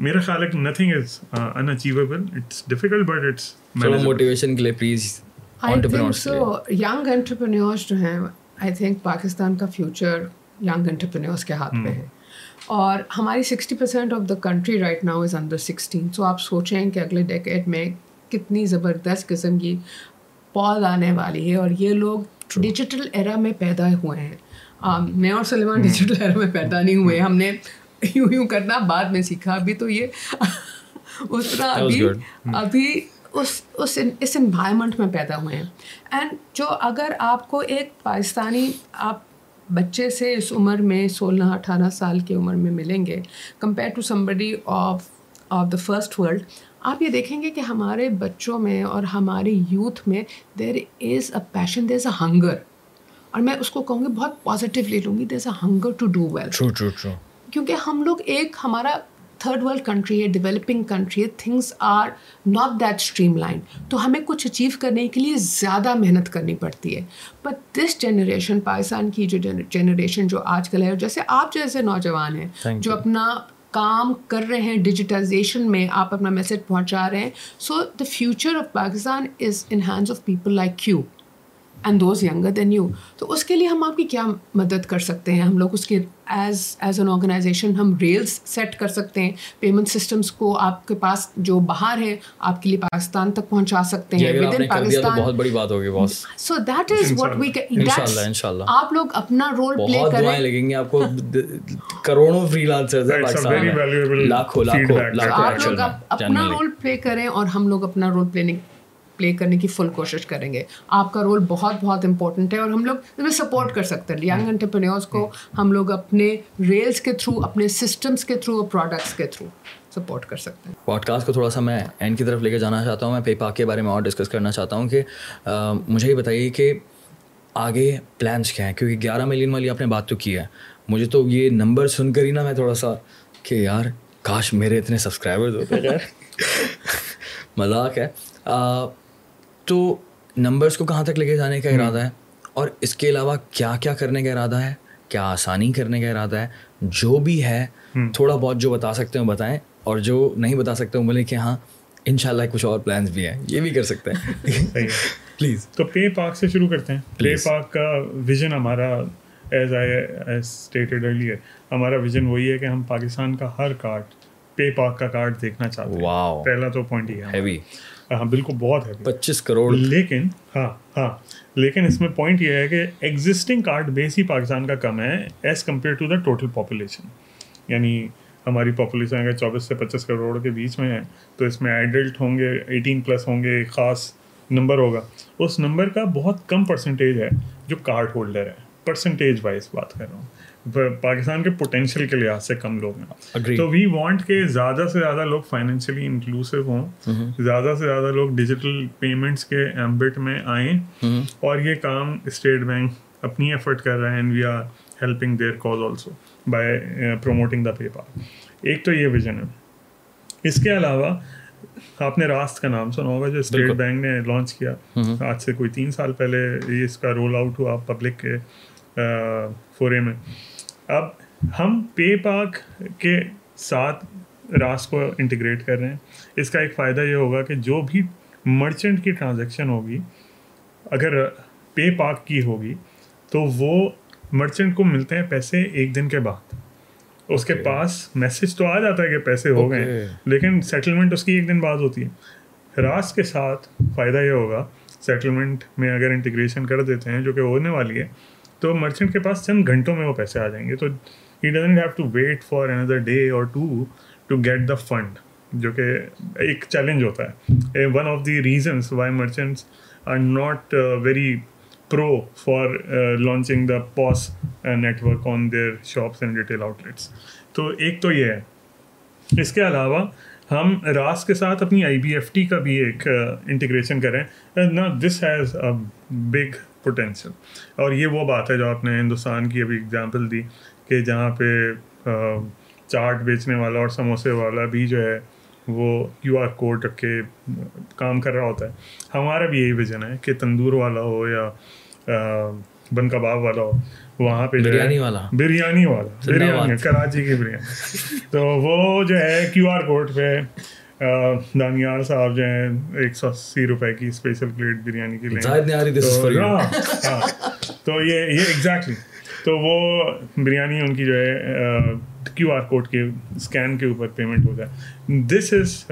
میرا خیال ہے nothing is unachievable, it's difficult but it's manageable. Motivation کے لیے پلیز آنٹرپرینیورز کے لیے, ینگ آنٹرپرینیورز جو ہیں, آئی تھنک پاکستان کا فیوچر ینگ آنٹرپرینیورز کے ہاتھ میں ہے, اور ہماری 60% of the country right now is under 16. So آپ سوچیں کہ اگلے ڈیکیڈ میں کتنی زبردست قسم کی پال آنے والی ہے, اور یہ لوگ ڈیجیٹل ایرا میں پیدا ہوئے ہیں. میں اور سلیمان ڈیجیٹل ایرا میں پیدا نہیں ہوئے, ہم نے یوں کرنا بعد میں سیکھا. ابھی تو یہ اس طرح ابھی اس انوائرمنٹ میں پیدا ہوئے ہیں. اینڈ جو اگر آپ کو ایک پاکستانی, آپ بچے سے اس عمر میں 16-18 سال کی عمر میں ملیں گے, compare to somebody of the first world, آپ یہ دیکھیں گے کہ ہمارے بچوں میں اور ہمارے یوتھ میں دیر is a passion, there is a hunger, اور میں اس کو کہوں گی بہت پازیٹیولی لوں گی، there is a hunger to do well, کیونکہ ہم لوگ ایک، ہمارا تھرڈ ورلڈ کنٹری ہے، ڈیولپنگ کنٹری ہے، things are not that streamline, تو ہمیں کچھ اچیو کرنے کے لیے زیادہ محنت کرنی پڑتی ہے. بٹ دس جنریشن، پاکستان کی جو جنریشن جو آج کل ہے، جیسے آپ جیسے نوجوان ہیں جو اپنا کام کر رہے ہیں ڈیجیٹائزیشن میں، آپ اپنا میسج پہنچا رہے ہیں، so the future of Pakistan is in hands of people like you and those younger than you. تو اس کے لیے ہم آپ کی کیا مدد کر سکتے ہیں؟ ہم لوگ اس کے ایز این آرگنائزیشن ہم ریلز سیٹ کر سکتے ہیں، پیمنٹ سسٹمس کو آپ کے پاس جو باہر ہیں آپ کے لیے پاکستان تک پہنچا سکتے ہیں، ود ان پاکستان. بہت بڑی بات ہوگی boss, so that is what we can, انشاءاللہ آپ لوگ اپنا رول پلے کریں. بہت دعائیں لگیں گی آپ کو، کروڑوں فری لانسرز ہیں پاکستان میں، لاکھوں لاکھوں لاکھوں، آپ لوگ اپنا رول پلے کریں اور ہم لوگ اپنا رول پلے کرنے کی فل کوشش کریں گے. آپ کا رول بہت بہت امپورٹنٹ ہے اور ہم لوگ اس سپورٹ کر سکتے ہیں ینگ انٹرپرینیورس کو، ہم لوگ اپنے ریلز کے تھرو، اپنے سسٹمس کے تھرو اور پروڈکٹس کے تھرو سپورٹ کر سکتے ہیں. پوڈ کاسٹ کو تھوڑا سا میں اینڈ کی طرف لے کے جانا چاہتا ہوں. میں پے پاک کے بارے میں اور ڈسکس کرنا چاہتا ہوں کہ مجھے یہ بتائیے کہ آگے پلانس کیا ہیں، کیونکہ 11 ملین والی آپ نے بات تو کی ہے. مجھے تو یہ نمبر سن کر ہی نا میں تھوڑا سا کہ یار کاش میرے اتنے سبسکرائبرز ہوتے، یار مذاق ہے. تو نمبرز کو کہاں تک لے کے جانے کا ارادہ ہے، اور اس کے علاوہ کیا کیا کرنے کا ارادہ ہے، کیا آسانی کرنے کا ارادہ ہے؟ جو بھی ہے تھوڑا بہت جو بتا سکتے ہیں بتائیں، اور جو نہیں بتا سکتے ہیں بولیں کہ ہاں انشاءاللہ کچھ اور پلانز بھی ہیں، یہ بھی کر سکتے ہیں پلیز. تو پے پاک سے شروع کرتے ہیں. پے پاک کا ویژن ہمارا، ایز آئی اسٹیٹڈ ارلیئر، ہمارا ویژن وہی ہے کہ ہم پاکستان کا ہر کارڈ پے پاک کا کارڈ دیکھنا چاہتے ہیں. واو، پہلا تو پوائنٹ ہی ہے. ہاں بالکل، بہت ہے 25 کروڑ. لیکن لیکن اس میں پوائنٹ یہ ہے کہ ایگزسٹنگ کارڈ بیس ہی پاکستان کا کم ہے as compare to the total population. یعنی ہماری پاپولیشن اگر 24 سے 25 کروڑ کے بیچ میں ہے تو اس میں ایڈلٹ ہوں گے 18+ ہوں گے، ایک خاص نمبر ہوگا. اس نمبر کا بہت کم پرسنٹیج ہے جو کارڈ ہولڈر ہے. پرسنٹیج وائز بات کر رہا ہوں، پاکستان کے پوٹینشیل کے لحاظ سے کم لوگ ہیں. تو وی وانٹ کہ زیادہ سے زیادہ لوگ فائنینشلی انکلوسیو ہوں، زیادہ سے زیادہ لوگ ڈیجیٹل پیمنٹس کے ایمبٹ میں آئیں، اور یہ کام اسٹیٹ بینک اپنی ایفرٹ کر رہے ہیں. And we are helping their cause also by promoting the پے پاک. ایک تو یہ ویژن ہے. اس کے علاوہ آپ نے راست کا نام سنا ہوگا جو اسٹیٹ بینک نے لانچ کیا آج سے کوئی 3 سال پہلے. یہ اس کا رول آؤٹ ہوا پبلک کے فورے میں. اب ہم پے پاک کے ساتھ راست کو انٹیگریٹ کر رہے ہیں. اس کا ایک فائدہ یہ ہوگا کہ جو بھی مرچنٹ کی ٹرانزیکشن ہوگی اگر پے پاک کی ہوگی تو وہ مرچنٹ کو ملتے ہیں پیسے ایک دن کے بعد. اس کے پاس میسج تو آ جاتا ہے کہ پیسے ہو گئے، لیکن سیٹلمنٹ اس کی ایک دن بعد ہوتی ہے. راست کے ساتھ فائدہ یہ ہوگا، سیٹلمنٹ میں اگر انٹیگریشن کر دیتے ہیں جو کہ ہونے والی ہے، تو مرچنٹ کے پاس چند گھنٹوں میں وہ پیسے آ جائیں گے. تو ہی doesn't have to wait for another day اور to to get the fund, جو کہ ایک چیلنج ہوتا ہے. One of the reasons why merchants are not very pro for launching the POS network on their shops and retail outlets. تو ایک تو یہ ہے. اس کے علاوہ ہم راست کے ساتھ اپنی IBFT کا بھی ایک انٹیگریشن کریں. Now this has a big potential. اور یہ وہ بات ہے جو آپ نے ہندوستان کی ابھی ایگزامپل دی کہ جہاں پہ چاٹ بیچنے والا اور سموسے والا بھی جو ہے وہ QR کوڈ رکھ کے کام کر رہا ہوتا ہے. ہمارا بھی یہی ویژن ہے کہ تندور والا ہو یا بن کباب والا ہو، وہاں پہ بریانی والا کراچی کی بریانی تو وہ جو ہے QR کوڈ پہ دانیال صاحب جو ہیں 180 روپے کی اسپیشل پلیٹ بریانی کی لیں. تو یہ ایگزیکٹلی تو وہ بریانی ان کی جو ہے QR کوڈ کے اسکین کے اوپر پیمنٹ ہو جائے. This is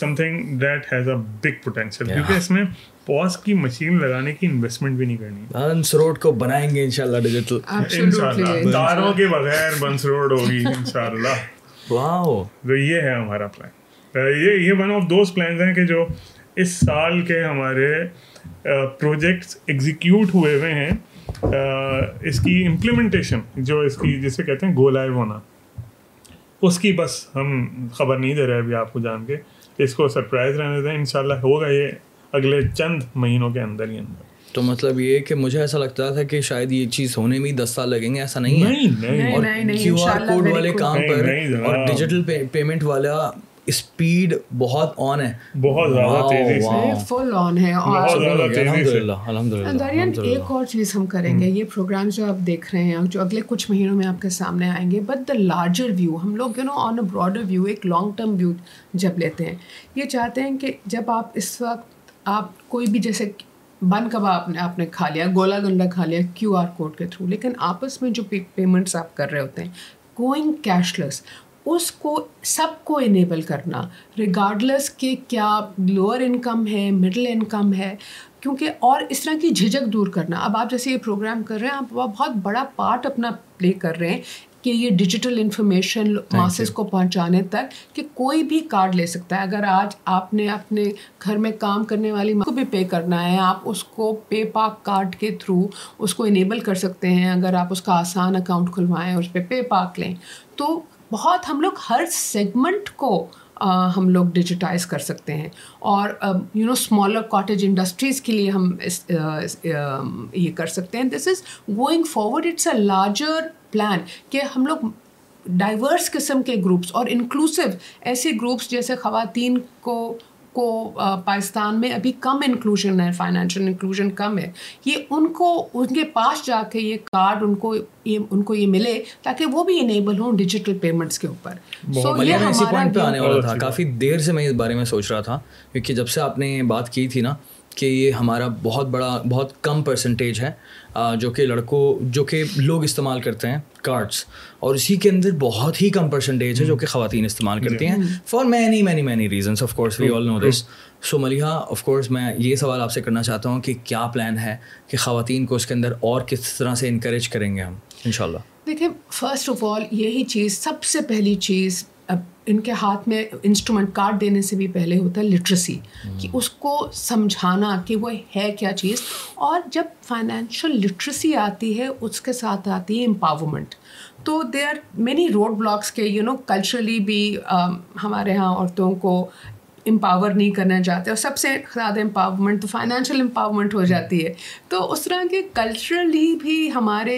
something that has a big potential, کیونکہ اس میں پوس کی مشین لگانے کی انویسٹمنٹ بھی نہیں کرنی. بنس روڈ کو بنائیں گے انشاءاللہ ڈیجیٹل، انشاءاللہ تاروں کے بغیر بنس روڈ ہوگی انشاءاللہ. واو، تو یہ ہے ہمارا پلان. یہ ون آف دوز پلانز ہیں کہ جو اس سال کے ہمارے پروجیکٹس ایگزیکیوٹ ہوئے ہوئے ہیں. اس کی امپلیمنٹیشن جو اس کی جسے کہتے ہیں گو لائیو ہونا، اس کی بس ہم خبر نہیں دے رہے ابھی آپ کو جان کے. اس کو سرپرائز رہنے دیں, انشاءاللہ ہوگا یہ اگلے چند مہینوں کے اندر ہی اندر. تو مطلب یہ کہ مجھے ایسا لگتا تھا کہ شاید یہ چیز ہونے میں 10 سال لگیں گے, ایسا نہیں ہے. اور کیو آر کوڈ والے کام پر اور ڈیجیٹل پیمنٹ والا اسپیڈ بہت آن ہے, بہت زیادہ تیزی سے فل آن ہے. ایک اور چیز ہم کریں گے, یہ پروگرام جو آپ دیکھ رہے ہیں جو اگلے کچھ مہینوں میں آپ کے سامنے آئیں گے, بٹ دا لارجر ویو ہم لوگ you know on a broader view, ایک لانگ ٹرم ویو جب لیتے ہیں, یہ چاہتے ہیں کہ جب آپ اس وقت آپ کوئی بھی جیسے بن کباب آپ نے کھا لیا, گولا گنڈا کھا لیا کیو آر کوڈ کے تھرو, لیکن آپس میں جو پیمنٹس آپ کر رہے ہوتے ہیں گوئنگ کیش لیس, اس کو سب کو انیبل کرنا ریگارڈلیس کہ کیا لوور انکم ہے مڈل انکم ہے, کیونکہ اور اس طرح کی جھجک دور کرنا. اب آپ جیسے یہ پروگرام کر رہے ہیں آپ بہت بڑا پارٹ اپنا پلے کر رہے ہیں کہ یہ ڈیجیٹل انفارمیشن ماسز کو پہنچانے تک کہ کوئی بھی کارڈ لے سکتا ہے. اگر آج آپ نے اپنے گھر میں کام کرنے والی کو بھی پے کرنا ہے, آپ اس کو پے پاک کارڈ کے تھرو اس کو انیبل کر سکتے ہیں. اگر آپ اس کا آسان اکاؤنٹ کھلوائیں اور اس پہ پے پاک لیں, تو بہت ہم لوگ ہر سیگمنٹ کو ہم لوگ ڈیجیٹائز کر سکتے ہیں. اور you know smaller cottage industries کے لیے ہم یہ کر سکتے ہیں. This is going forward, it's a larger plan کہ ہم لوگ ڈائیورس قسم کے گروپس اور انکلوسیو ایسے گروپس جیسے خواتین کو پاکستان میں ابھی کم انکلوژن ہے, فائنینشیل انکلوژن کم ہے, یہ ان کو ان کے پاس جا کے یہ کارڈ ان کو یہ ملے تاکہ وہ بھی انیبل ہوں ڈیجیٹل پیمنٹس کے اوپر. سو یہ اسی پوائنٹ پہ آنے والا تھا, کافی دیر سے میں اس بارے میں سوچ رہا تھا, کیونکہ جب سے آپ نے بات کی تھی نا کہ یہ ہمارا بہت بڑا بہت کم پرسنٹیج ہے جو کہ لوگ استعمال کرتے ہیں کارڈس, اور اسی کے اندر بہت ہی کم پرسنٹیج ہے جو کہ خواتین استعمال کرتی ہیں for many many many reasons. Of course we all know this. So Maliha, of course میں یہ سوال آپ سے کرنا چاہتا ہوں کہ کیا پلان ہے کہ خواتین کو اس کے اندر اور کس طرح سے انکریج کریں گے ہم انشاءاللہ؟ دیکھیں, فرسٹ آف آل یہی چیز سب سے پہلی چیز ان کے ہاتھ میں انسٹرومنٹ کارڈ دینے سے بھی پہلے ہوتا ہے لٹریسی, کہ اس کو سمجھانا کہ وہ ہے کیا چیز. اور جب فائنینشیل لٹریسی آتی ہے اس کے ساتھ آتی ہے امپاورمنٹ. تو they are many roadblocks کے یو نو کلچرلی بھی ہمارے ہاں عورتوں کو امپاور نہیں کرنا چاہتے, اور سب سے زیادہ امپاورمنٹ تو فائنینشیل امپاورمنٹ ہو جاتی ہے. تو اس طرح کے کلچرلی بھی ہمارے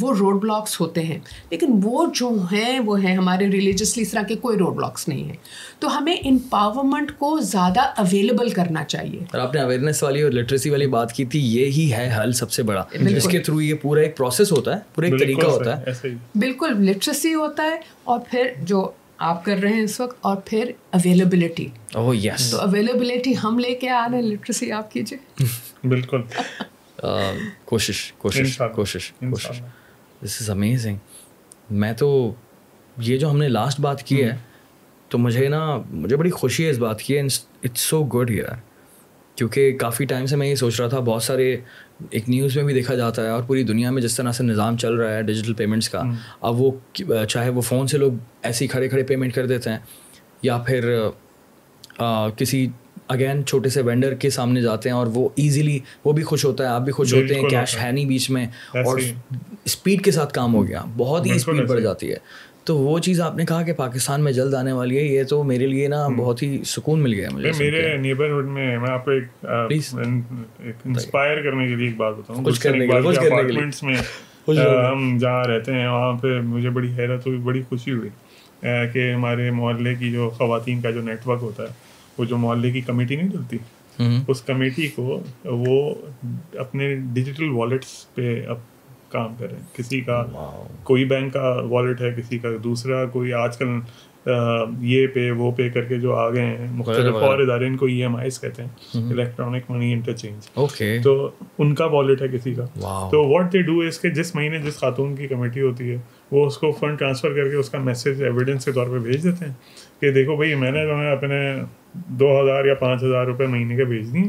وہ روڈ بلاکس ہوتے ہیں, لیکن وہ جو ہیں وہ ہیں ہمارے ریلیجسلی اس طرح کے کوئی روڈ بلاکس نہیں ہیں. تو ہمیں امپاورمنٹ کو زیادہ اویلیبل کرنا چاہیے. اور آپ نے اویئرنیس والی اور لٹریسی والی بات کی تھی, یہی ہے حل سب سے بڑا, جس کے تھرو یہ پورا ایک پروسیس ہوتا ہے, پورا ایک طریقہ ہوتا ہے. بالکل لٹریسی ہوتا ہے, اور پھر جو آپ کر رہے ہیں اس وقت, اور پھر اویلیبلٹی. اوہ یس, تو اویلیبلٹی ہم لے کے آ رہے ہیں, لٹریسی آپ کیجیے. بالکل کوشش کوشش کوشش کوشش. This is amazing. میں تو یہ جو ہم نے لاسٹ بات کی ہے تو مجھے بڑی خوشی ہے اس بات کی. اٹس سو گڈ یار, کیونکہ کافی ٹائم سے میں یہ سوچ رہا تھا, بہت سارے ایک نیوز میں بھی دیکھا جاتا ہے اور پوری دنیا میں جس طرح سے نظام چل رہا ہے ڈیجیٹل پیمنٹس کا, اب وہ چاہے وہ فون سے لوگ ایسے ہی کھڑے کھڑے پیمنٹ کر دیتے ہیں, یا پھر کسی اگین چھوٹے سے وینڈر کے سامنے جاتے ہیں اور وہ ایزیلی وہ بھی خوش ہوتا ہے, آپ بھی خوش ہوتے ہیں, کیش ہے نہیں بیچ میں, اور اسپیڈ کے ساتھ کام ہو گیا, بہت ہی اسپیڈ بڑھ جاتی ہے. تو وہ چیز آپ نے کہا کہ پاکستان میں جلد آنے والی ہے, یہ تو میرے لیے نا بہت ہی سکون مل گیا مجھے. میرے نیبرہڈ میں میں آپ کو ایک انسپائر کرنے کے لیے ایک بات بتاؤں, اپارٹمنٹس میں ہم جہاں رہتے ہیں وہاں پہ مجھے بڑی حیرت ہوئی, بڑی خوشی ہوئی کہ ہمارے محلے کی جو خواتین کا جو نیٹ ورک ہوتا ہے, وہ جو محلے کی کمیٹی نہیں چلتی, اس کمیٹی کو وہ اپنے ڈیجیٹل والیٹس پہ کام کریں. کسی کا کوئی بینک کا والیٹ ہے, کسی کا دوسرا, کوئی آج کل یہ پے وہ پے کر کے جو آ گئے ہیں مختلف اور ادارے, ان کو ای ایم آئیز کہتے ہیں, الیکٹرانک منی انٹرچینج, تو ان کا والیٹ ہے کسی کا. تو واٹ دے ڈو اس کے جس مہینے جس خاتون کی کمیٹی ہوتی ہے وہ اس کو فنڈ ٹرانسفر کر کے اس کا میسج ایویڈینس کے طور پہ بھیج دیتے ہیں کہ دیکھو بھائی, میں نے جو ہے اپنے 2,000 یا 5,000 روپے مہینے کے بھیج دی,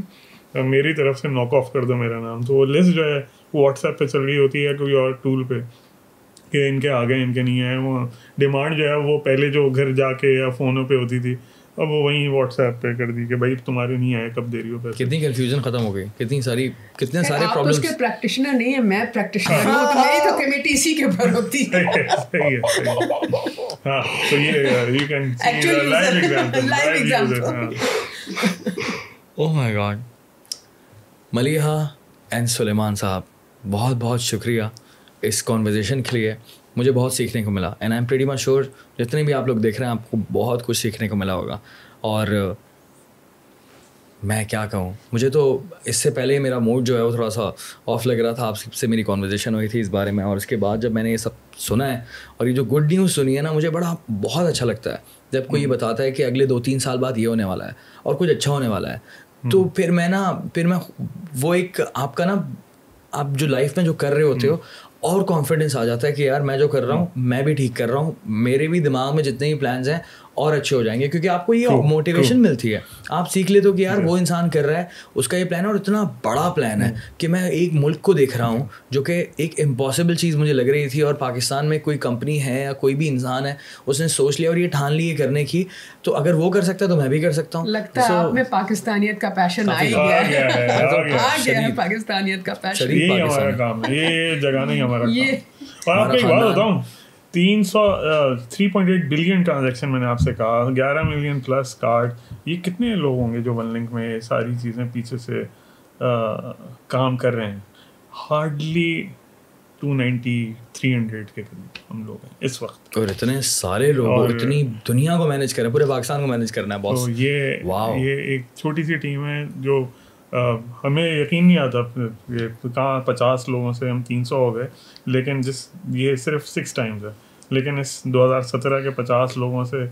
میری طرف سے ناک آف کر دو میرا نام. تو وہ لسٹ جو ہے واٹس ایپ پہ چل رہی ہوتی ہے کوئی اور ٹول پہ کہ ان کے آگے ان کے نہیں ہیں. وہ ڈیمانڈ جو ہے وہ پہلے جو گھر جا کے یا فونوں پہ ہوتی تھی اب وہ وہیں واٹس ایپ پہ کر دی کہ بھائی تمہارے نہیں آئے کب دے رہی ہو پیسے. کتنی کنفیوژن ختم ہو گئی, کتنی ساری, کتنے سارے پرابلمز. آپ اس کے پریکٹیشنر نہیں ہیں, میں پریکٹیشنر ہوں, میری تو کمیٹی اسی کے اوپر ہوتی ہے. صحیح ہے, ہاں. سو یہ you can see live example. Oh my God. Maliha and سلیمان صاحب, بہت بہت شکریہ اس کانورزیشن کے لیے. مجھے بہت سیکھنے کو ملا, and I am pretty much sure جتنے بھی آپ لوگ دیکھ رہے ہیں آپ کو بہت کچھ سیکھنے کو ملا ہوگا. اور میں کیا کہوں, مجھے تو اس سے پہلے میرا موڈ جو ہے وہ تھوڑا سا آف لگ رہا تھا. آپ سے میری کانورزیشن ہوئی تھی اس بارے میں, اور اس کے بعد جب میں نے یہ سب سنا ہے اور یہ جو گڈ نیوز سنی ہے نا, مجھے بڑا بہت اچھا لگتا ہے جب کوئی یہ بتاتا ہے کہ اگلے 2-3 سال بعد یہ ہونے والا ہے اور کچھ اچھا ہونے والا ہے. تو پھر میں وہ ایک آپ کا نا, آپ جو لائف میں جو کر رہے ہوتے ہو, اور کانفیڈنس آ جاتا ہے کہ یار میں جو کر رہا ہوں میں بھی ٹھیک کر رہا ہوں, میرے بھی دماغ میں جتنے بھی پلانز ہیں اور اچھے ہو جائیں گے, کیونکہ آپ کو یہ موٹیویشن ملتی ہے. آپ سیکھ لیتے ہو کہ یار وہ انسان کر رہا ہے, اس کا یہ پلان ہے اور اتنا بڑا پلان ہے کہ میں ایک ملک کو دیکھ رہا ہوں جو کہ ایک امپاسبل چیز مجھے لگ رہی تھی, اور پاکستان میں کوئی کمپنی ہے یا کوئی بھی انسان ہے اس نے سوچ لیا اور یہ ٹھان لی کرنے کی, تو اگر وہ کر سکتا ہے تو میں بھی کر سکتا ہوں. لگتا ہے آپ میں پاکستانیت کا پیشن آ گیا ہے, پاکستانیت کا پیشن. یہ ہمارا کام ہے, یہ جگہ نہیں ہمارا کام. اور آپ کو ایک بات بتاؤں, 3.8 بلین ٹرانزیکشن میں نے آپ سے کہا, 11 ملین پلس کارڈ, یہ کتنے لوگ ہوں گے جو ون لنک میں ساری چیزیں پیچھے سے کام کر رہے ہیں؟ ہارڈلی 290-300 کے قریب ہم لوگ ہیں اس وقت, اور اتنے سارے لوگ, اتنی دنیا کو مینیج کر رہے ہیں, پورے پاکستان کو مینیج کرنا ہے باس. یہ ایک چھوٹی سی ٹیم ہے جو ہمیں یقین نہیں آتا کہاں 50 لوگوں سے ہم 300 ہو گئے, لیکن جس یہ صرف 6 ٹائمز ہے, لیکن اس 2017 کے 50 لوگوں سے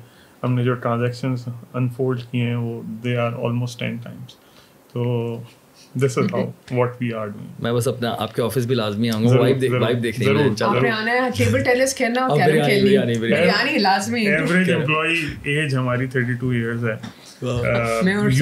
ہم نے جو ٹرانزیکشنز انفولڈ کیے ہیں وہ دے آر آلموسٹ 10 ٹائمز. تو this is how what we are doing. میں بس اپنا آپ کے آفس بھی لازمی آؤں گا, وائب دیکھنی ہے, آپ نے آنا ہے, ٹیبل ٹینس کھیلنا اور کیرم کھیلنی, بریانی لازمی. ایوریج امپلائی ایج ہماری 32 ایئرز ہے. کچھ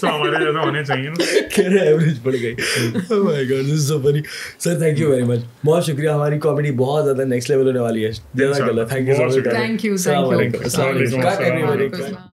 تو ہمارے جیسا ہونے چاہیے نا. ایوریج بڑھ گئی. Sir thank you very much, بہت شکریہ. ہماری کامیڈی بہت زیادہ نیکسٹ لیول ہونے والی ہے.